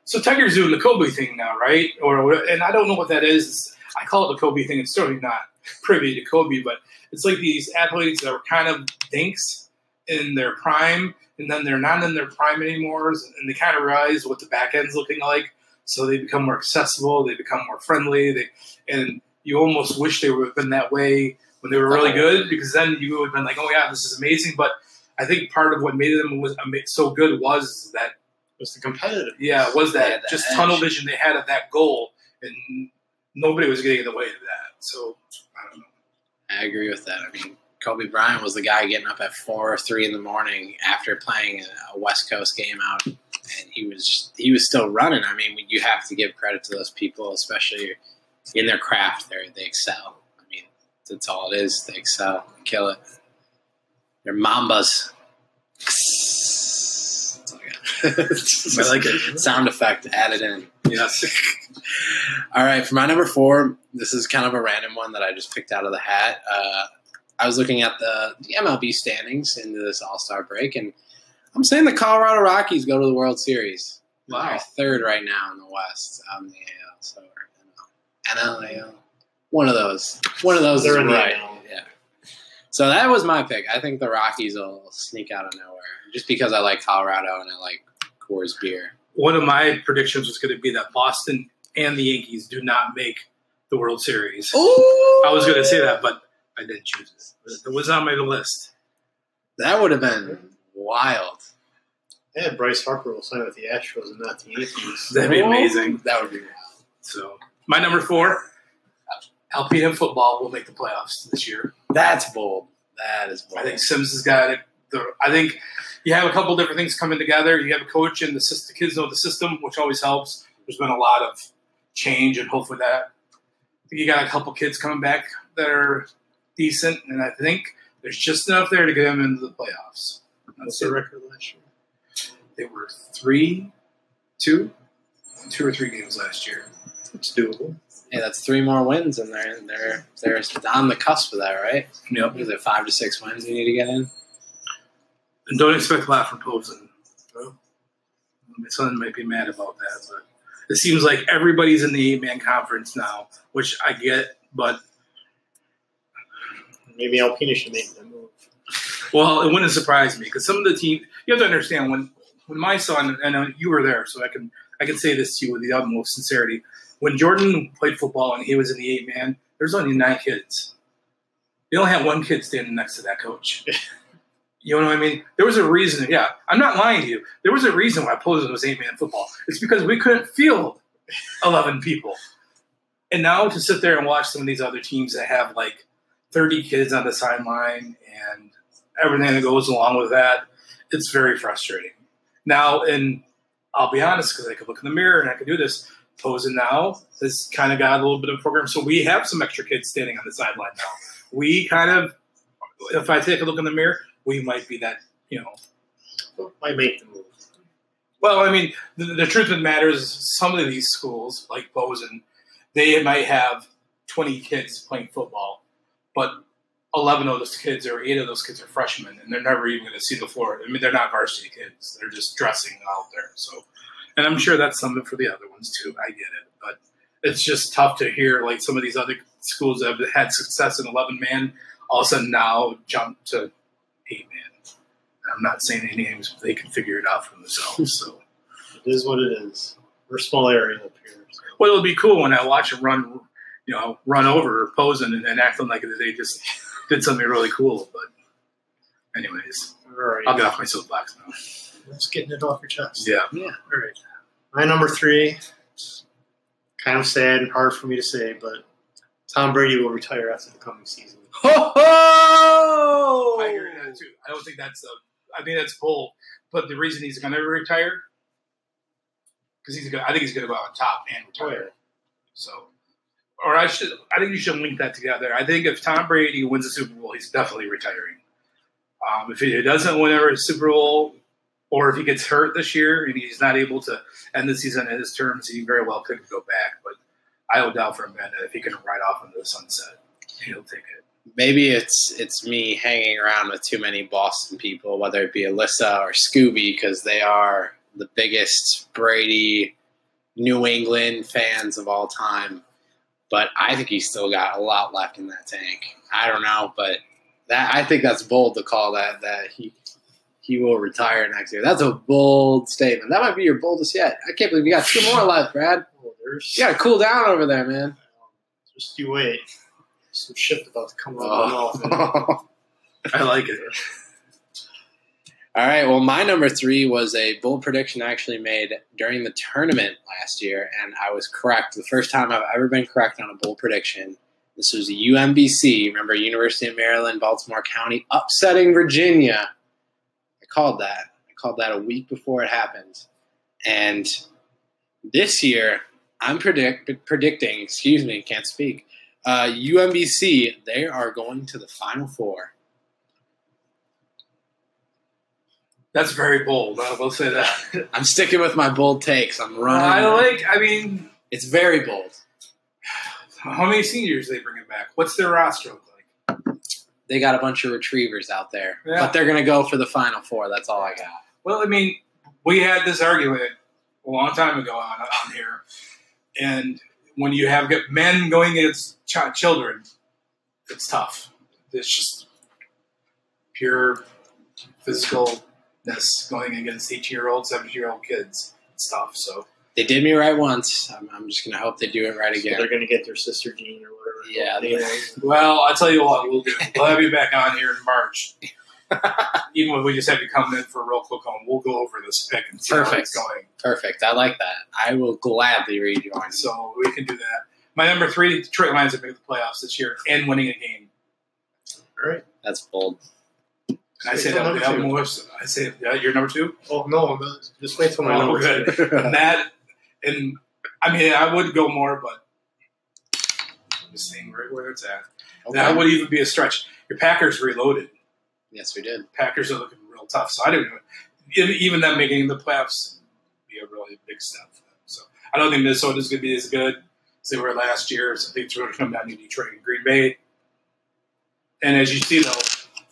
so Tiger's doing the Kobe thing now, right? And I don't know what that is. I call it the Kobe thing. It's certainly not privy to Kobe, but it's like these athletes that were kind of dinks in their prime, and then they're not in their prime anymore, and they kind of realize what the back end's looking like, so they become more accessible, they become more friendly, and you almost wish they would have been that way when they were really good, because then you would have been like, oh yeah, this is amazing. But I think part of what made them was so good was that it was the competitive. Yeah, it was that just edge. Tunnel vision they had at that goal, and nobody was getting in the way of that. So I don't know. I agree with that. I mean, Kobe Bryant was the guy getting up at 4 or 3 in the morning after playing a West Coast game out, and he was still running. I mean, you have to give credit to those people, especially in their craft. They excel. I mean, that's all it is. They excel, they kill it. They're Mambas. That's all I got. I like a sound effect added in. Yes. All right, for my number 4, this is kind of a random one that I just picked out of the hat. I was looking at the MLB standings into this All-Star break, and I'm saying the Colorado Rockies go to the World Series. Wow. They're 3rd right now in the West. I'm the AL, so NL. One of those is right. Yeah. So that was my pick. I think the Rockies will sneak out of nowhere, just because I like Colorado and I like Coors beer. One of my predictions was going to be that Boston and the Yankees do not make the World Series. Ooh. I was going to say that, but I didn't choose it. It was on my list. That would have been wild. Yeah, Bryce Harper will sign with the Astros and not the Yankees. That'd be amazing. That would be wild. So, my number 4, Alpena football will make the playoffs this year. That's bold. That is bold. I think Sims has got it. I think you have a couple different things coming together. You have a coach and the kids know the system, which always helps. There's been a lot of change, and hopefully that. I think you got a couple kids coming back that are decent, and I think there's just enough there to get them into the playoffs. What's their record last year? They were 2 or 3 games last year. It's doable. Hey, that's 3 more wins, and they're on the cusp of that, right? Yep. Is it 5 to 6 wins you need to get in? And don't expect a lot from Posen. Bro. My son might be mad about that, but it seems like everybody's in the 8-man conference now, which I get, but maybe Alpena should make that move. Well, it wouldn't surprise me because some of the team. You have to understand when my son, and you were there, so I can say this to you with the utmost sincerity. When Jordan played football and he was in the 8-man, there's only 9 kids. They only had 1 kid standing next to that coach. You know what I mean? There was a reason. Yeah, I'm not lying to you. There was a reason why Posen was 8-man football. It's because we couldn't field 11 people. And now to sit there and watch some of these other teams that have like 30 kids on the sideline and everything that goes along with that, it's very frustrating. Now, and I'll be honest because I could look in the mirror and I could do this. Posen now has kind of got a little bit of a program. So we have some extra kids standing on the sideline now. We kind of, if I take a look in the mirror, we might be that, might make the move. Well, I mean, the truth of the matter is some of these schools, like Posen, they might have 20 kids playing football, but 11 of those kids or 8 of those kids are freshmen, and they're never even going to see the floor. I mean, they're not varsity kids. They're just dressing out there. So, and I'm sure that's something for the other ones, too. I get it. But it's just tough to hear, like, some of these other schools that have had success in 11-man all of a sudden now jump to – hey, man, I'm not saying any names, but they can figure it out for themselves. So it is what it is. We're a small area up here. So. Well, it'll be cool when I watch them run over Posen and acting like they just did something really cool. But anyways, all right. I'll get off my soapbox now. That's getting it off your chest. Yeah. Yeah. All right. My number 3, kind of sad and hard for me to say, but Tom Brady will retire after the coming season. Ho ho! I hear that too. I don't think that's I think that's bold. But the reason he's going to retire because I think he's going to go out on top and retire. So, I think you should link that together. I think if Tom Brady wins the Super Bowl, he's definitely retiring. If he doesn't win a Super Bowl, or if he gets hurt this year and he's not able to end the season in his terms, he very well could go back. But I don't doubt for a minute if he can ride off into the sunset, he'll take it. Maybe it's me hanging around with too many Boston people, whether it be Alyssa or Scooby, because they are the biggest Brady New England fans of all time. But I think he's still got a lot left in that tank. I don't know, but I think that's bold to call that he will retire next year. That's a bold statement. That might be your boldest yet. I can't believe you got 2 more left, Brad. You got to cool down over there, man. Just you wait. some shit about to come up and off. I like it. All right, well, my number three was a bold prediction I actually made during the tournament last year, and I was correct. The first time I've ever been correct on a bold prediction. This was UMBC, remember, University of Maryland, Baltimore County, upsetting Virginia. I called that. I called that a week before it happened. And this year, I'm predicting, excuse me, can't speak, UMBC, they are going to the Final Four. That's very bold. I will say that. I'm sticking with my bold takes. I'm running. It's very bold. How many seniors are they bringing back? What's their roster look like? They got a bunch of retrievers out there. Yeah. But they're going to go for the Final Four. That's all I got. Well, I mean, we had this argument a long time ago on here. And when you have men going against children, it's tough. It's just pure physical... That's going against 18-year-old, 17-year-old kids and stuff. So they did me right once. I'm just going to hope they do it right again. So they're going to get their sister Jean or whatever. Yeah. Well, I'll tell you what we'll do. We'll have you back on here in March. Even if we just have you come in for a real quick home, we'll go over this pick and see how it's going. Perfect. I like that. I will gladly rejoin. So we can do that. My number three, Detroit Lions have made the playoffs this year and winning a game. All right. That's bold. I say you're number two? Oh, no, just wait till my number two. I would go more, but I'm just seeing right where it's at. Okay. That would even be a stretch. Your Packers reloaded. Yes, we did. Packers are looking real tough, so I didn't even them making the playoffs would be a really big step for them. So I don't think Minnesota's going to be as good as they were last year, so I think it's going to come down to Detroit and Green Bay. And as you see, though,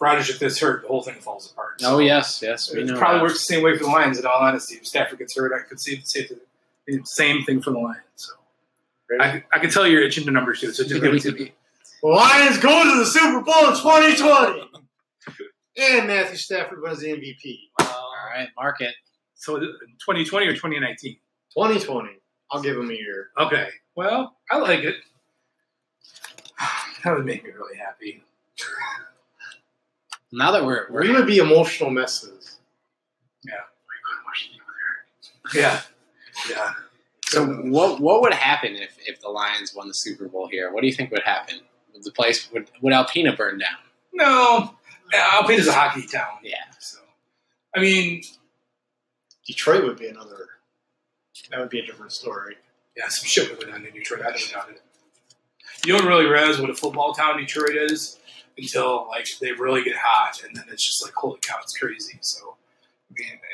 Rodgers, if this hurt, the whole thing falls apart. So yes. We know probably works the same way for the Lions, in all honesty. If Stafford gets hurt, I could see the same thing for the Lions. So I can tell you're itching to number two, so just give it to me. Lions go to the Super Bowl in 2020. And Matthew Stafford wins the MVP. All right, mark it. So 2020 or 2019? 2020. I'll give him a year. Okay. Well, I like it. That would make me really happy. Now that we're going to be emotional messes. Yeah. So what would happen if the Lions won the Super Bowl here? What do you think would happen? Would Alpena burn down? No. Alpena's a hockey town. Yeah. So, Detroit would be another. That would be a different story. Yeah, some shit would go down in Detroit. I don't doubt it. You don't really realize what a football town Detroit is until they really get hot, and then it's just holy cow, it's crazy. So,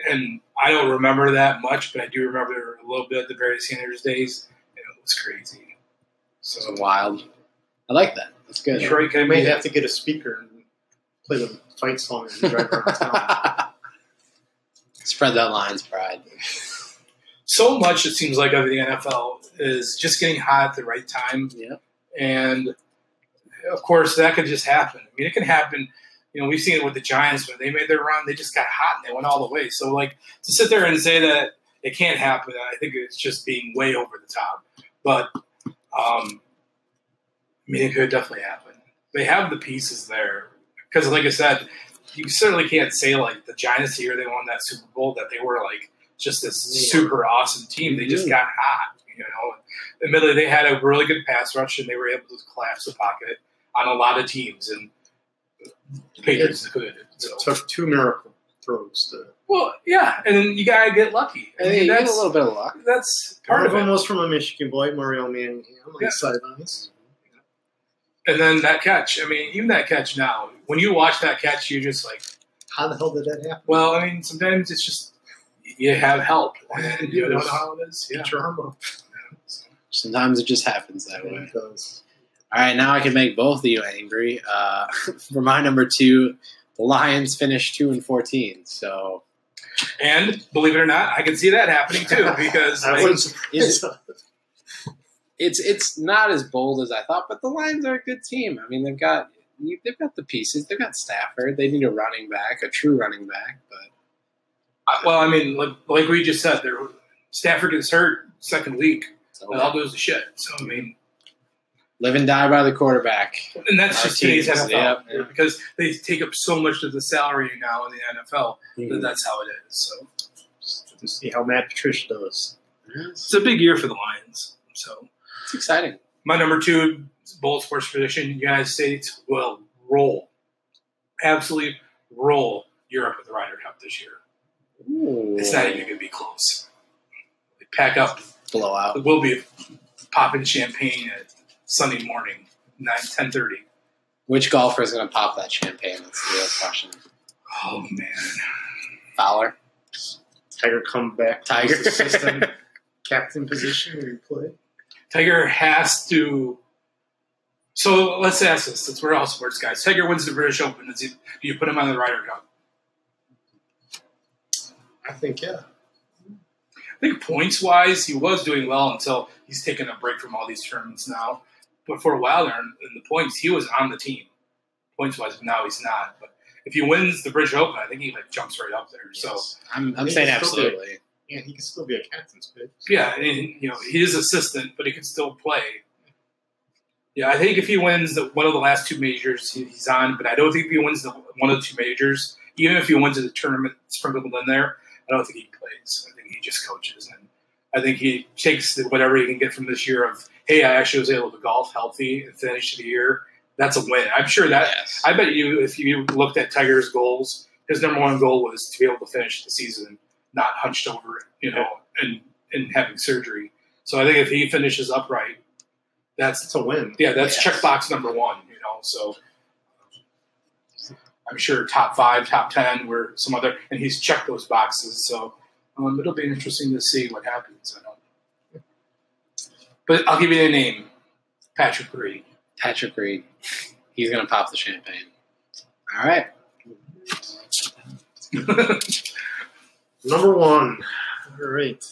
and I don't remember that much, but I do remember a little bit of the Barry Sanders days, and it was crazy. So wild. I like that. That's good. Detroit, I may have to get a speaker and play the fight song and drive around town. Spread that Lions pride. So much, it seems like, of the NFL is just getting hot at the right time. Yeah. And of course, that could just happen. It can happen. We've seen it with the Giants when they made their run; they just got hot and they went all the way. So, to sit there and say that it can't happen, I think it's just being way over the top. But it could definitely happen. They have the pieces there because, like I said, you certainly can't say the Giants the year they won that Super Bowl that they were just this super awesome team. They just got hot, Admittedly, they had a really good pass rush and they were able to collapse the pocket on a lot of teams, and the Patriots included. So it took two miracle throws. And then you gotta get lucky. You get a little bit of luck. That's part of it. One was from a Michigan boy, Mario Manningham, sidelines. And then that catch. Even that catch now. When you watch that catch, you're just how the hell did that happen? Well, sometimes it's just you have help, and you don't know how it is. Yeah. Drama. Sometimes it just happens that way. It does. All right, now I can make both of you angry. For my number two, the Lions finished 2-14. So, and believe it or not, I can see that happening too because it's not as bold as I thought. But the Lions are a good team. They've got the pieces. They've got Stafford. They need a running back, a true running back. But like we just said, Stafford gets hurt second week. So, and all goes to shit. So, Live and die by the quarterback. And that's our just today's NFL. Yep, yeah. Because they take up so much of the salary now in the NFL. Mm-hmm. That that's how it is. So just see how Matt Patricia does. It's a big year for the Lions. So it's exciting. My number two bold sports prediction, United States will roll. Absolutely roll Europe with the Ryder Cup this year. Ooh. It's not even going to be close. They pack up. Blowout. We'll be popping champagne at Sunday morning, 10:30. Which golfer is going to pop that champagne? That's the real question. Oh, man. Fowler. Tiger come back. Tiger. System. Captain position where you play. Tiger has to. So let's ask this, since we're all sports guys. Tiger wins the British Open. Do you put him on the Ryder Cup? I think, yeah. I think points-wise, he was doing well until he's taken a break from all these tournaments now. But for a while there, in the points, he was on the team. Points-wise, now he's not. But if he wins the British Open, I think he like jumps right up there. Yes. So I'm saying absolutely. Yeah, he could still be a captain's pick. Yeah, and you know he is assistant, but he can still play. Yeah, I think if he wins one of the last two majors, he's on. But I don't think if he wins one of the two majors, even if he wins the tournament sprinkled in there, I don't think he plays. I think he just coaches, and I think he takes whatever he can get from this year of, hey, I actually was able to golf healthy and finish the year. That's a win. I'm sure that. Yes. I bet you if you looked at Tiger's goals, his number one goal was to be able to finish the season not hunched over, you know, and having surgery. So I think if he finishes upright, that's a win. Yeah, that's checkbox number one, you know. So I'm sure top 5, top 10, where some other – and he's checked those boxes. So it'll be interesting to see what happens. I don't. But I'll give you the name, Patrick Reed. Patrick Reed. He's going to pop the champagne. All right. Number one. All right.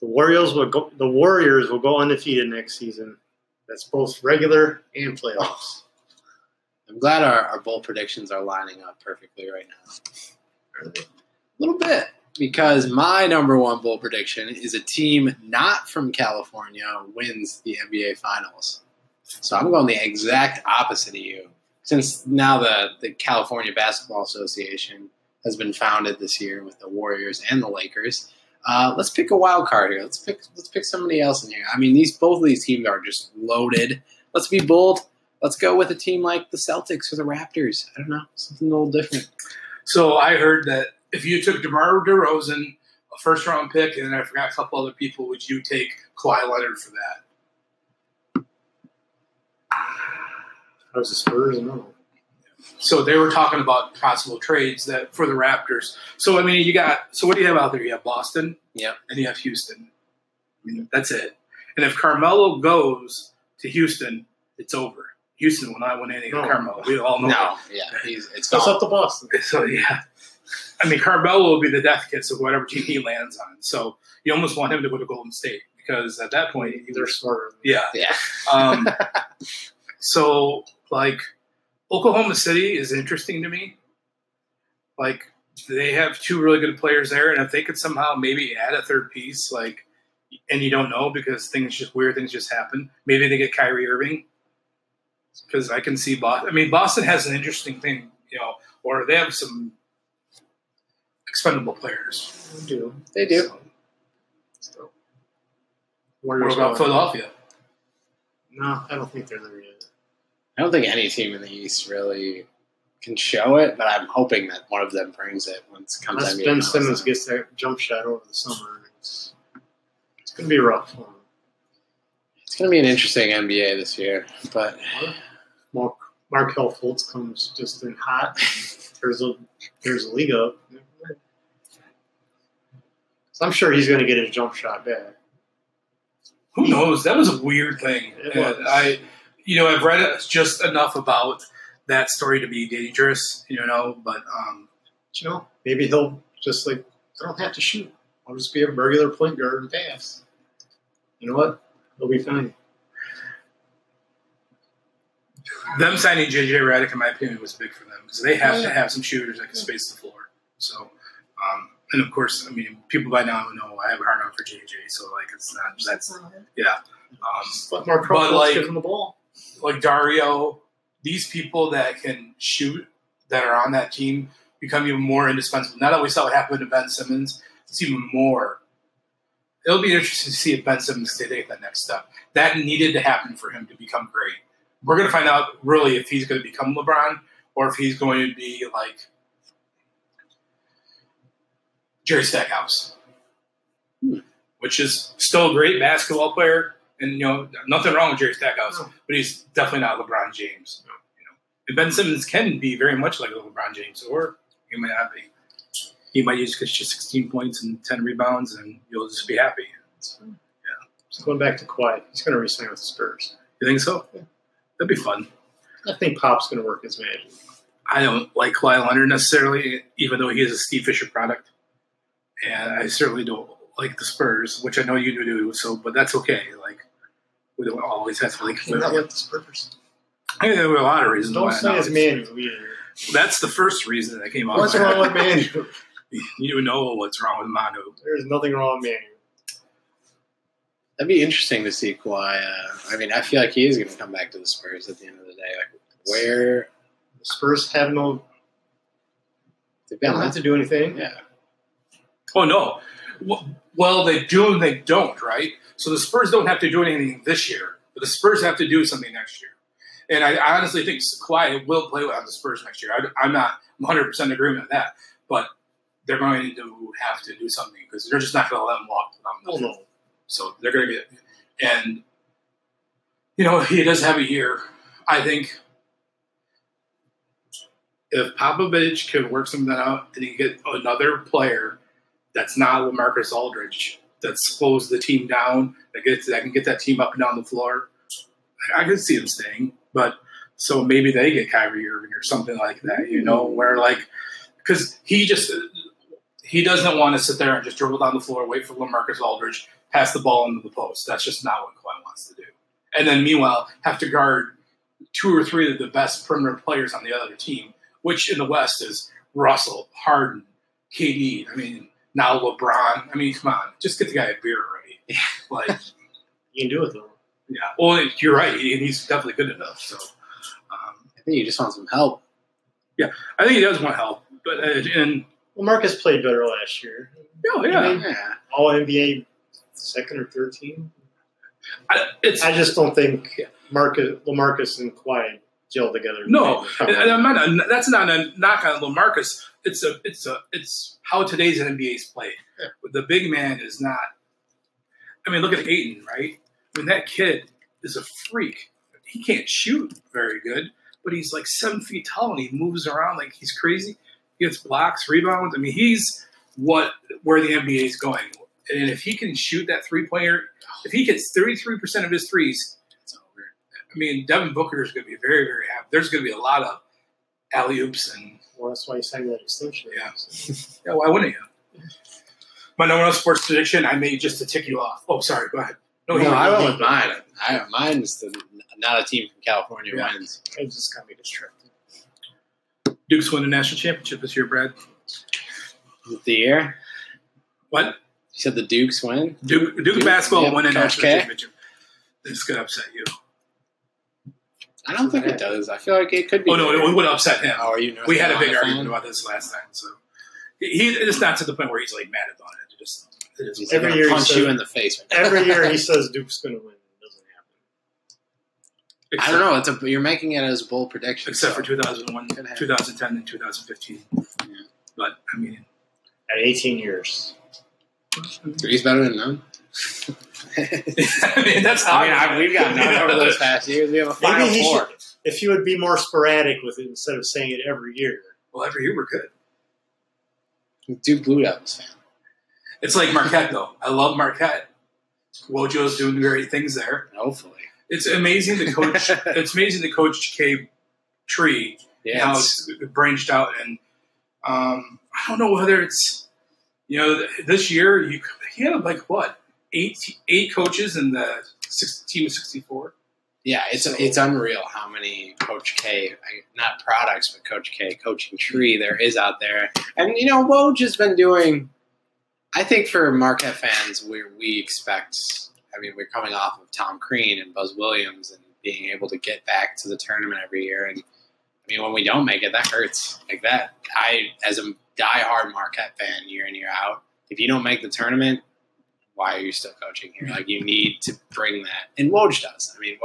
The Warriors will go undefeated next season. That's both regular and playoffs. I'm glad our bold predictions are lining up perfectly right now. A little bit, because my number one bold prediction is a team not from California wins the NBA Finals. So I'm going the exact opposite of you. Since now the California Basketball Association has been founded this year with the Warriors and the Lakers. Let's pick a wild card here. Let's pick somebody else in here. I mean, both of these teams are just loaded. Let's be bold. Let's go with a team like the Celtics or the Raptors. I don't know, something a little different. So I heard that if you took DeMar DeRozan, a first-round pick, and then I forgot a couple other people, would you take Kawhi Leonard for that? I was the Spurs, no. So they were talking about possible trades that for the Raptors. So, I mean, so what do you have out there? You have Boston, and you have Houston. Mm-hmm. That's it. And if Carmelo goes to Houston, it's over. Houston will not win anything with Carmelo. We all know that. Yeah, it's gone. It's up to Boston. So, yeah. I mean, Carmelo will be the death kiss of whatever team he lands on. So you almost want him to go to Golden State because at that point, they're smarter. Yeah. So, like, Oklahoma City is interesting to me. Like, they have two really good players there, and if they could somehow maybe add a third piece, like, and you don't know because weird things just happen. Maybe they get Kyrie Irving because I can see Boston. I mean, Boston has an interesting thing, you know, or they have some expendable players. They do. So. What about Philadelphia? No, I don't think they're there yet. I don't think any team in the East really can show it, but I'm hoping that one of them brings it once it comes out. Unless Ben Simmons gets that jump shot over the summer, it's going to be rough. It's going to be an interesting NBA this year. But Markel Fultz comes just in hot. There's a league up. So I'm sure he's going to get his jump shot back. Who knows? That was a weird thing. You know, I've read just enough about that story to be dangerous, you know, but, you know, maybe he'll just, like, I don't have to shoot. I'll just be a regular point guard and pass. You know what? He'll be fine. Them signing J.J. Redick, in my opinion, was big for them because they have to have some shooters that can space the floor. So And of course, I mean, people by now know I have a hard on for JJ, so like it's not that's yeah. But Mark Crawford gives him the ball. Like Dario, these people that can shoot that are on that team become even more indispensable. Now that we saw what happened to Ben Simmons, it's even more. It'll be interesting to see if Ben Simmons did take that next step. That needed to happen for him to become great. We're going to find out really if he's going to become LeBron or if he's going to be like Jerry Stackhouse, which is still a great basketball player. And, you know, nothing wrong with Jerry Stackhouse, but he's definitely not LeBron James. You know, and Ben Simmons can be very much like a LeBron James, or he might not be. He might just get 16 points and 10 rebounds, and you'll just be happy. So, yeah. So going back to Kawhi, he's going to resign with the Spurs. You think so? Yeah. That'd be fun. I think Pop's going to work his magic. I don't like Kawhi Leonard necessarily, even though he is a Steve Fisher product. And I certainly don't like the Spurs, which I know you do, so, but that's okay. Like, we don't always have to like – I don't like the Spurs. I think there were a lot of reasons why I don't like the Spurs. That's the first reason that came up. What's wrong with Manu? You know what's wrong with Manu. There's nothing wrong with Manu. That'd be interesting to see Kawhi. I mean, I feel like he is going to come back to the Spurs at the end of the day. Like, where the Spurs have no, they don't have to do anything. Yeah. Oh no. Well, they do and they don't, right? So the Spurs don't have to do anything this year, but the Spurs have to do something next year. And I honestly think Kawhi will play on the Spurs next year. I'm not 100% in agreement on that, but they're going to have to do something because they're just not going to let him walk. Oh no. So they're going to get – and, you know, he does have a year. I think if Popovich could work something out and he get another player that's not LaMarcus Aldridge, that slows the team down, that can get that team up and down the floor, I could see him staying. But so maybe they get Kyrie Irving or something like that, you know, where like – because he just – he doesn't want to sit there and just dribble down the floor, wait for LaMarcus Aldridge, pass the ball into the post. That's just not what Kawhi wants to do. And then, meanwhile, have to guard two or three of the best perimeter players on the other team, which in the West is Russell, Harden, KD. I mean, now LeBron. I mean, come on. Just get the guy a beer already. Like, you can do it, though. Yeah. Well, you're right. He's definitely good enough. So I think he just wants some help. Yeah. I think he does want help. But and – well, Marcus played better last year. Oh, yeah. I mean, all NBA second or third team. I just don't think LaMarcus and Kawhi gel together. No, and that's not a knock on LaMarcus. It's how today's NBA is played. Yeah. The big man is not. I mean, look at Ayton, right? I mean, that kid is a freak. He can't shoot very good, but he's like 7 feet tall and he moves around like he's crazy. He gets blocks, rebounds. I mean, he's where the NBA is going. And if he can shoot that three-pointer, if he gets 33% of his threes, it's over. I mean, Devin Booker is going to be very, very happy. There's going to be a lot of alley-oops. Well, that's why you signed that extension. Yeah. Yeah, why wouldn't you? My number one sports prediction, I made just to tick you off. Oh, sorry. Go ahead. No, I don't want mine. Mine is not a team from California wins. I just got me distracted. Duke's won the national championship this year, Brad. Is it the year? What? You said the Dukes win? Duke basketball won a national championship. It's going to upset you. I don't think it does. I feel like it could be. Oh, no, it would upset him. Oh, are you we had a big argument about this last time. So it's not to the point where he's like mad about it. He's every year punch you in the face. Every year he says Duke's going to win. Except, I don't know. You're making it as a bold prediction. Except for 2001, 2010, and 2015. Yeah. But, I mean. At 18 years. Three's better than none. I mean, that's we've got none over those past years. We have a final four. If you would be more sporadic with it instead of saying it every year. Well, every year we're good. Duke blew it out this fan. It's like Marquette, though. I love Marquette. Wojo's doing great things there. Hopefully. It's amazing the coach. It's amazing the Coach K tree how it's branched out, and I don't know whether it's this year he had like what eight coaches in the team of 64. Yeah, it's unreal how many Coach K not products but Coach K coaching tree there is out there, and Woj has been doing I think for Marquette fans, we expect, I mean, we're coming off of Tom Crean and Buzz Williams and being able to get back to the tournament every year. And I mean, when we don't make it, that hurts. Like that, I, as a diehard Marquette fan year in, year out, if you don't make the tournament, why are you still coaching here? Like, you need to bring that. And Woj does. I mean,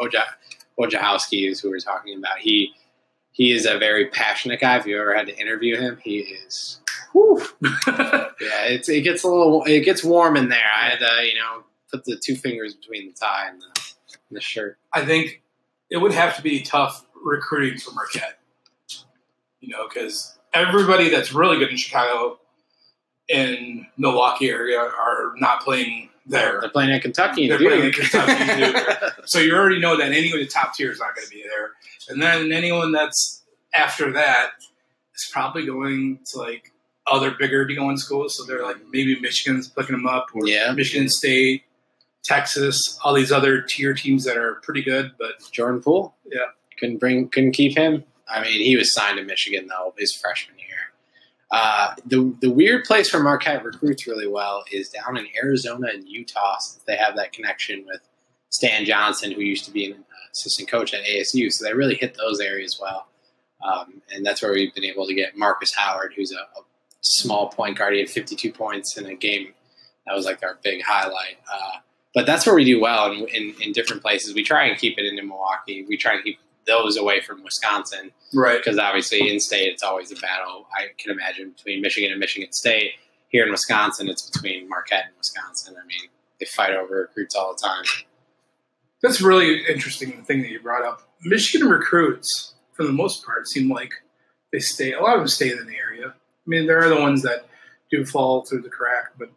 Wojciechowski is who we're talking about. He is a very passionate guy. If you ever had to interview him, he is. Whew. Yeah, it gets a little, it gets warm in there. I had to, put the two fingers between the tie and the shirt. I think it would have to be tough recruiting for Marquette, because everybody that's really good in Chicago and Milwaukee area are not playing there. They're playing at Kentucky. They're playing at Kentucky. So you already know that anyone in the top tier is not going to be there. And then anyone that's after that is probably going to, like, other bigger D1 schools. So they're like, maybe Michigan's picking them up, or Michigan State, Texas, all these other tier teams that are pretty good. But Jordan Poole, couldn't keep him. I mean, he was signed to Michigan though his freshman year. The weird place for Marquette recruits really well is down in Arizona and Utah, since they have that connection with Stan Johnson, who used to be an assistant coach at ASU. So they really hit those areas well. And that's where we've been able to get Marcus Howard, who's a small point guard. He had 52 points in a game. That was like our big highlight. But that's where we do well in different places. We try and keep it into Milwaukee. We try and keep those away from Wisconsin. Right. Because obviously in state, it's always a battle. I can imagine between Michigan and Michigan State. Here in Wisconsin, it's between Marquette and Wisconsin. I mean, they fight over recruits all the time. That's really interesting, the thing that you brought up. Michigan recruits, for the most part, seem like they stay. A lot of them stay in the area. I mean, there are the ones that do fall through the crack, but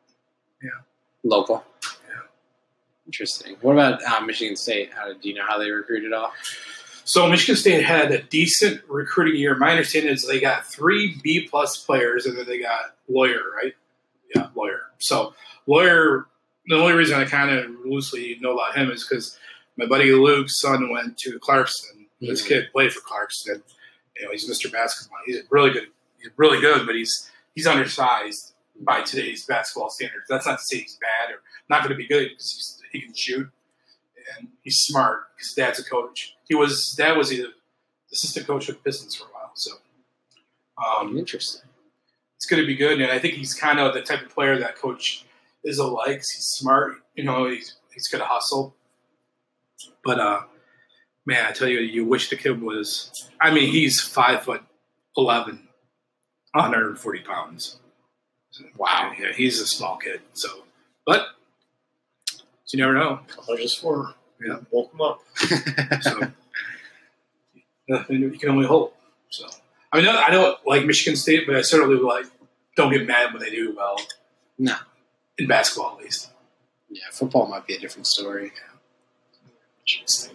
yeah. Local. Yeah. Interesting. What about Michigan State? Do you know how they recruit at all? So Michigan State had a decent recruiting year. My understanding is they got 3 B-plus players, and then they got Lawyer, right? Yeah, Lawyer. So Lawyer, the only reason I kind of loosely know about him is because my buddy Luke's son went to Clarkson. This kid played for Clarkson. He's Mr. Basketball. He's really good, but he's undersized by today's basketball standards. That's not to say he's bad or not going to be good, because he can shoot. And he's smart because Dad's a coach. Dad was the assistant coach of Pistons for a while. So interesting. It's going to be good, and I think he's kind of the type of player that Coach Izzo likes. He's smart. He's going to hustle. But man, I tell you, you wish the kid was. I mean, he's 5'11", 140 pounds. Wow. Yeah, he's a small kid. So, but. You never know. Colleges for bulk them up. So you can only hope. So I mean, I don't like Michigan State, but I certainly don't get mad when they do well. No, in basketball at least. Yeah, football might be a different story. Interesting.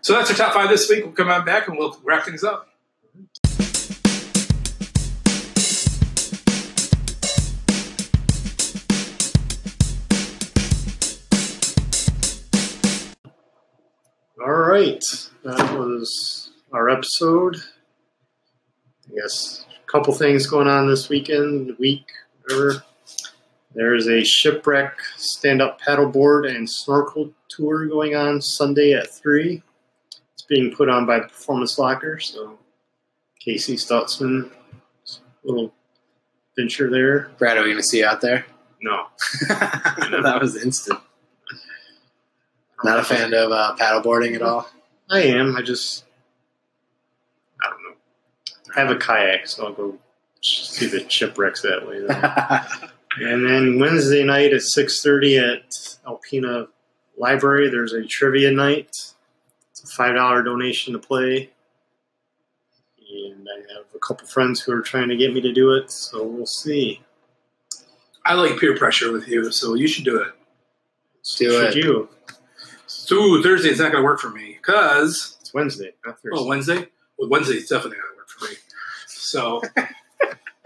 So that's our top 5 this week. We'll come on back and we'll wrap things up. All right, that was our episode. I guess a couple things going on this week, whatever. There's a Shipwreck stand-up paddleboard and snorkel tour going on Sunday at 3. It's being put on by Performance Locker, so Casey Stutzman, little venture there. Brad, are we going to see you out there? No. That was instant. Not a fan of paddleboarding at all? I am. I don't know. I have a kayak, so I'll go see the shipwrecks that way. And then Wednesday night at 6:30 at Alpena Library, there's a trivia night. It's a $5 donation to play. And I have a couple friends who are trying to get me to do it, so we'll see. I like peer pressure with you, so you should do it. Should you? So Thursday is not going to work for me because it's Wednesday, not Thursday. Oh, Wednesday? Well, Wednesday's definitely not going to work for me. So,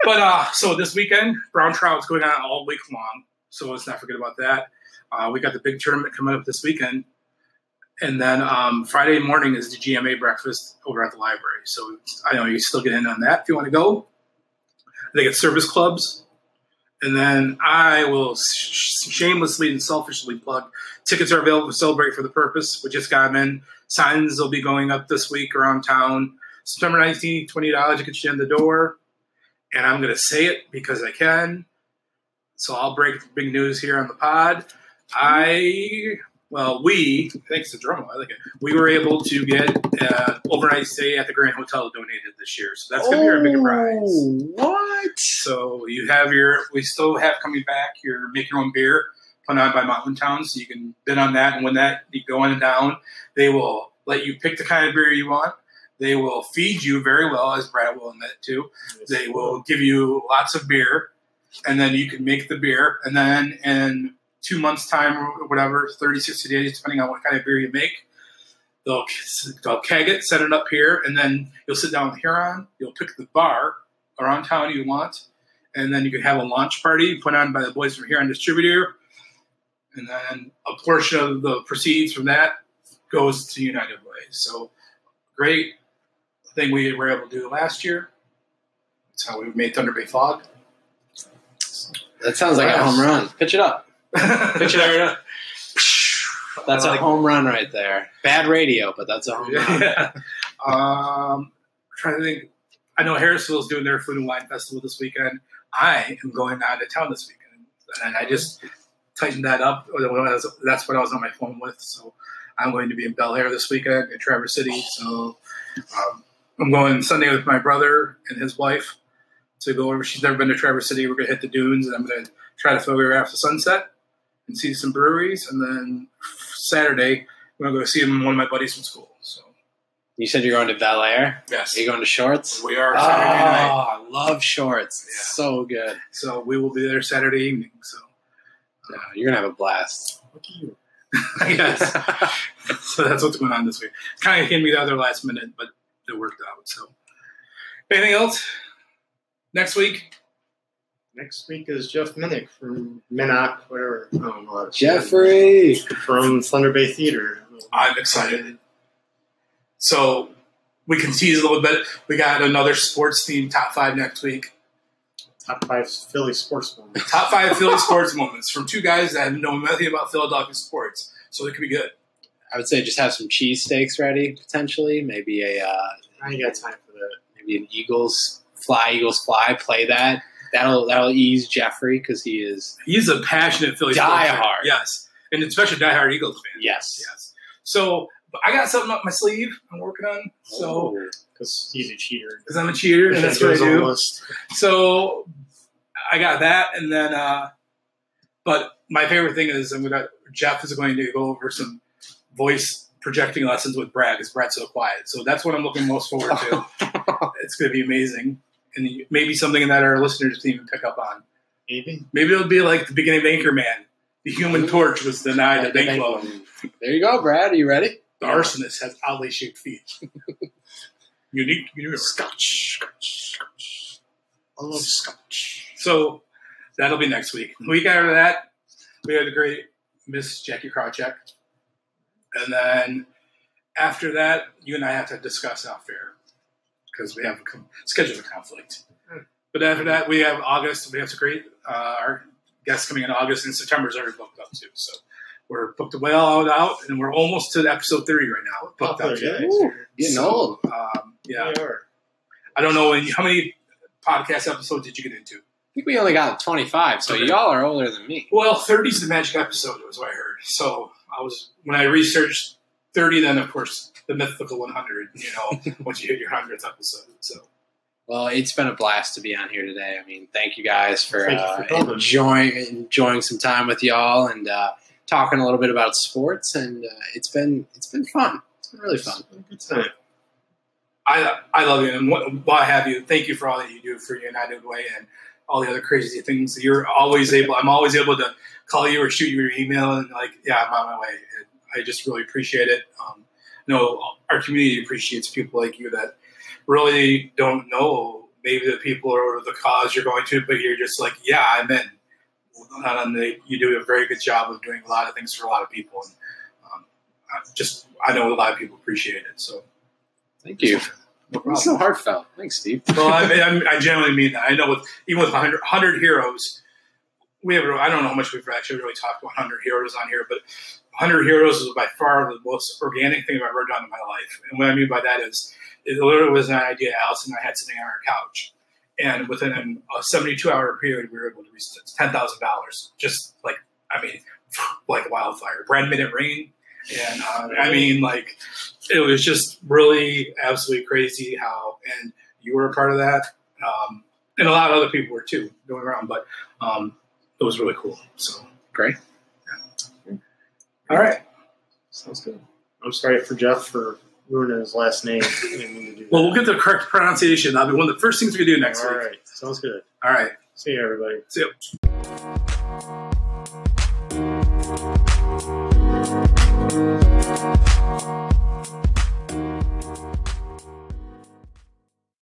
but so this weekend, Brown Trout is going on all week long. So let's not forget about that. We got the big tournament coming up this weekend, and then Friday morning is the GMA breakfast over at the library. So I know you still get in on that if you want to go. They get service clubs, And then I will shamelessly and selfishly plug. Tickets are available to Celebrate for the Purpose. We just got them in. Signs will be going up this week around town. September 19th, $20 to get you in the door. And I'm going to say it because I can. So I'll break the big news here on the pod. We, thanks to Drummo, I like it. We were able to get overnight stay at the Grand Hotel donated this year. So that's going to be our big prize. What? So you have we still have coming back your Make Your Own Beer put on by Mountain Town. So you can bid on that. And when that, you go on and down, they will let you pick the kind of beer you want. They will feed you very well, as Brad will admit to. They will give you lots of beer, and then you can make the beer. And then in 2 months' time or whatever, 30, 60 days, depending on what kind of beer you make, they'll keg it, set it up here, and then you'll sit down with Huron. You'll pick the bar around town you want, and then you can have a launch party put on by the boys from Huron Distributor. And then a portion of the proceeds from that goes to United Way. So great thing we were able to do last year. That's how we made Thunder Bay Fog. That sounds like a home run. Pitch it up. Pitch it right up. That's a home run right there. Bad radio, but that's a home run. Yeah. I'm trying to think. I know Harrisville's doing their Food and Wine Festival this weekend. I am going out of town this weekend, and I just tightened that up. That's what I was on my phone with. So I'm going to be in Bel Air this weekend in Traverse City. So I'm going Sunday with my brother and his wife to go over. She's never been to Traverse City. We're going to hit the dunes, and I'm going to try to photograph the sunset and see some breweries. And then Saturday, I'm going to go see one of my buddies from school. So you said you're going to Bel Air? Yes. Are you going to Shorts? We are Saturday night. Oh, I love Shorts. Yeah. So good. So we will be there Saturday evening. So you're going to have a blast. Look at you. Yes. So that's what's going on this week. Kind of gave me the other last minute, but it worked out. So anything else? Next week? Next week is Jeff Minnick from Minnock, whatever. I don't know. Jeffrey! From Thunder Bay Theater. I'm excited. So we can tease a little bit. We got another sports theme top 5 next week. Top 5 Philly sports moments from two guys that know nothing about Philadelphia sports. So it could be good. I would say just have some cheesesteaks ready, potentially. Maybe I ain't got time for that. Maybe an Eagles fly, play that. That'll ease Jeffrey because he's a passionate Philly diehard. Yes, and especially diehard Eagles fan. Yes. So I got something up my sleeve. I'm working on because he's a cheater. Because I'm a cheater, and that's what I do. Almost. So I got that, and then but my favorite thing is Jeff is going to go over some voice projecting lessons with Brad because Brad's so quiet. So that's what I'm looking most forward to. It's going to be amazing. And maybe something that our listeners didn't even pick up on. Maybe it'll be like the beginning of Anchorman. The human torch was denied a bankroll. There you go, Brad. Are you ready? The arsonist has oddly shaped feet. Unique Scotch. I love Scotch. So that'll be next week. The week after that, we had the great Miss Jackie Krawcheck. And then after that, you and I have to discuss off air. Because we have a schedule of conflict. But after that, we have August. We have some great our guests coming in August, and September is already booked up too. So we're booked well out, and we're almost to episode 30 right now. Booked up, getting old. Yeah, I don't know how many podcast episodes did you get into. I think we only got 25. So y'all are older than me. Well, 30 is the magic episode, was what I heard. So when I researched 30, then of course. The mythical 100, once you hit your 100th episode. So, well, it's been a blast to be on here today. I mean, thank you guys for, enjoying some time with y'all and talking a little bit about sports. And it's been fun. It's been really fun. It's been a good time. I love you, and while I have you, thank you for all that you do for United Way and all the other crazy things. You're always able. I'm always able to call you or shoot you your email and I'm on my way. And I just really appreciate it. Our community appreciates people like you that really don't know maybe the people or the cause you're going to, but you're just like, yeah, I'm in. You do a very good job of doing a lot of things for a lot of people. And, I know a lot of people appreciate it. So thank you. No problem. It's so heartfelt. Thanks, Steve. Well, I genuinely mean that. I know even with 100 heroes, I don't know how much we've actually really talked about Hunter Heroes on here, but Hunter Heroes is by far the most organic thing I've ever done in my life. And what I mean by that is it literally was an idea Alice and I had sitting on our couch. And within a 72-hour period, we were able to reach $10,000. Just like, I mean, like wildfire. Brad made it rain. And I mean, like, it was just really absolutely crazy how, and you were a part of that. And a lot of other people were too, going around, but it was really cool. So great. Yeah. All right. Sounds good. I'm sorry for Jeff for ruining his last name. Well, we'll get the correct pronunciation. That'll be one of the first things we do next week. All right. Sounds good. All right. See you, everybody. See you.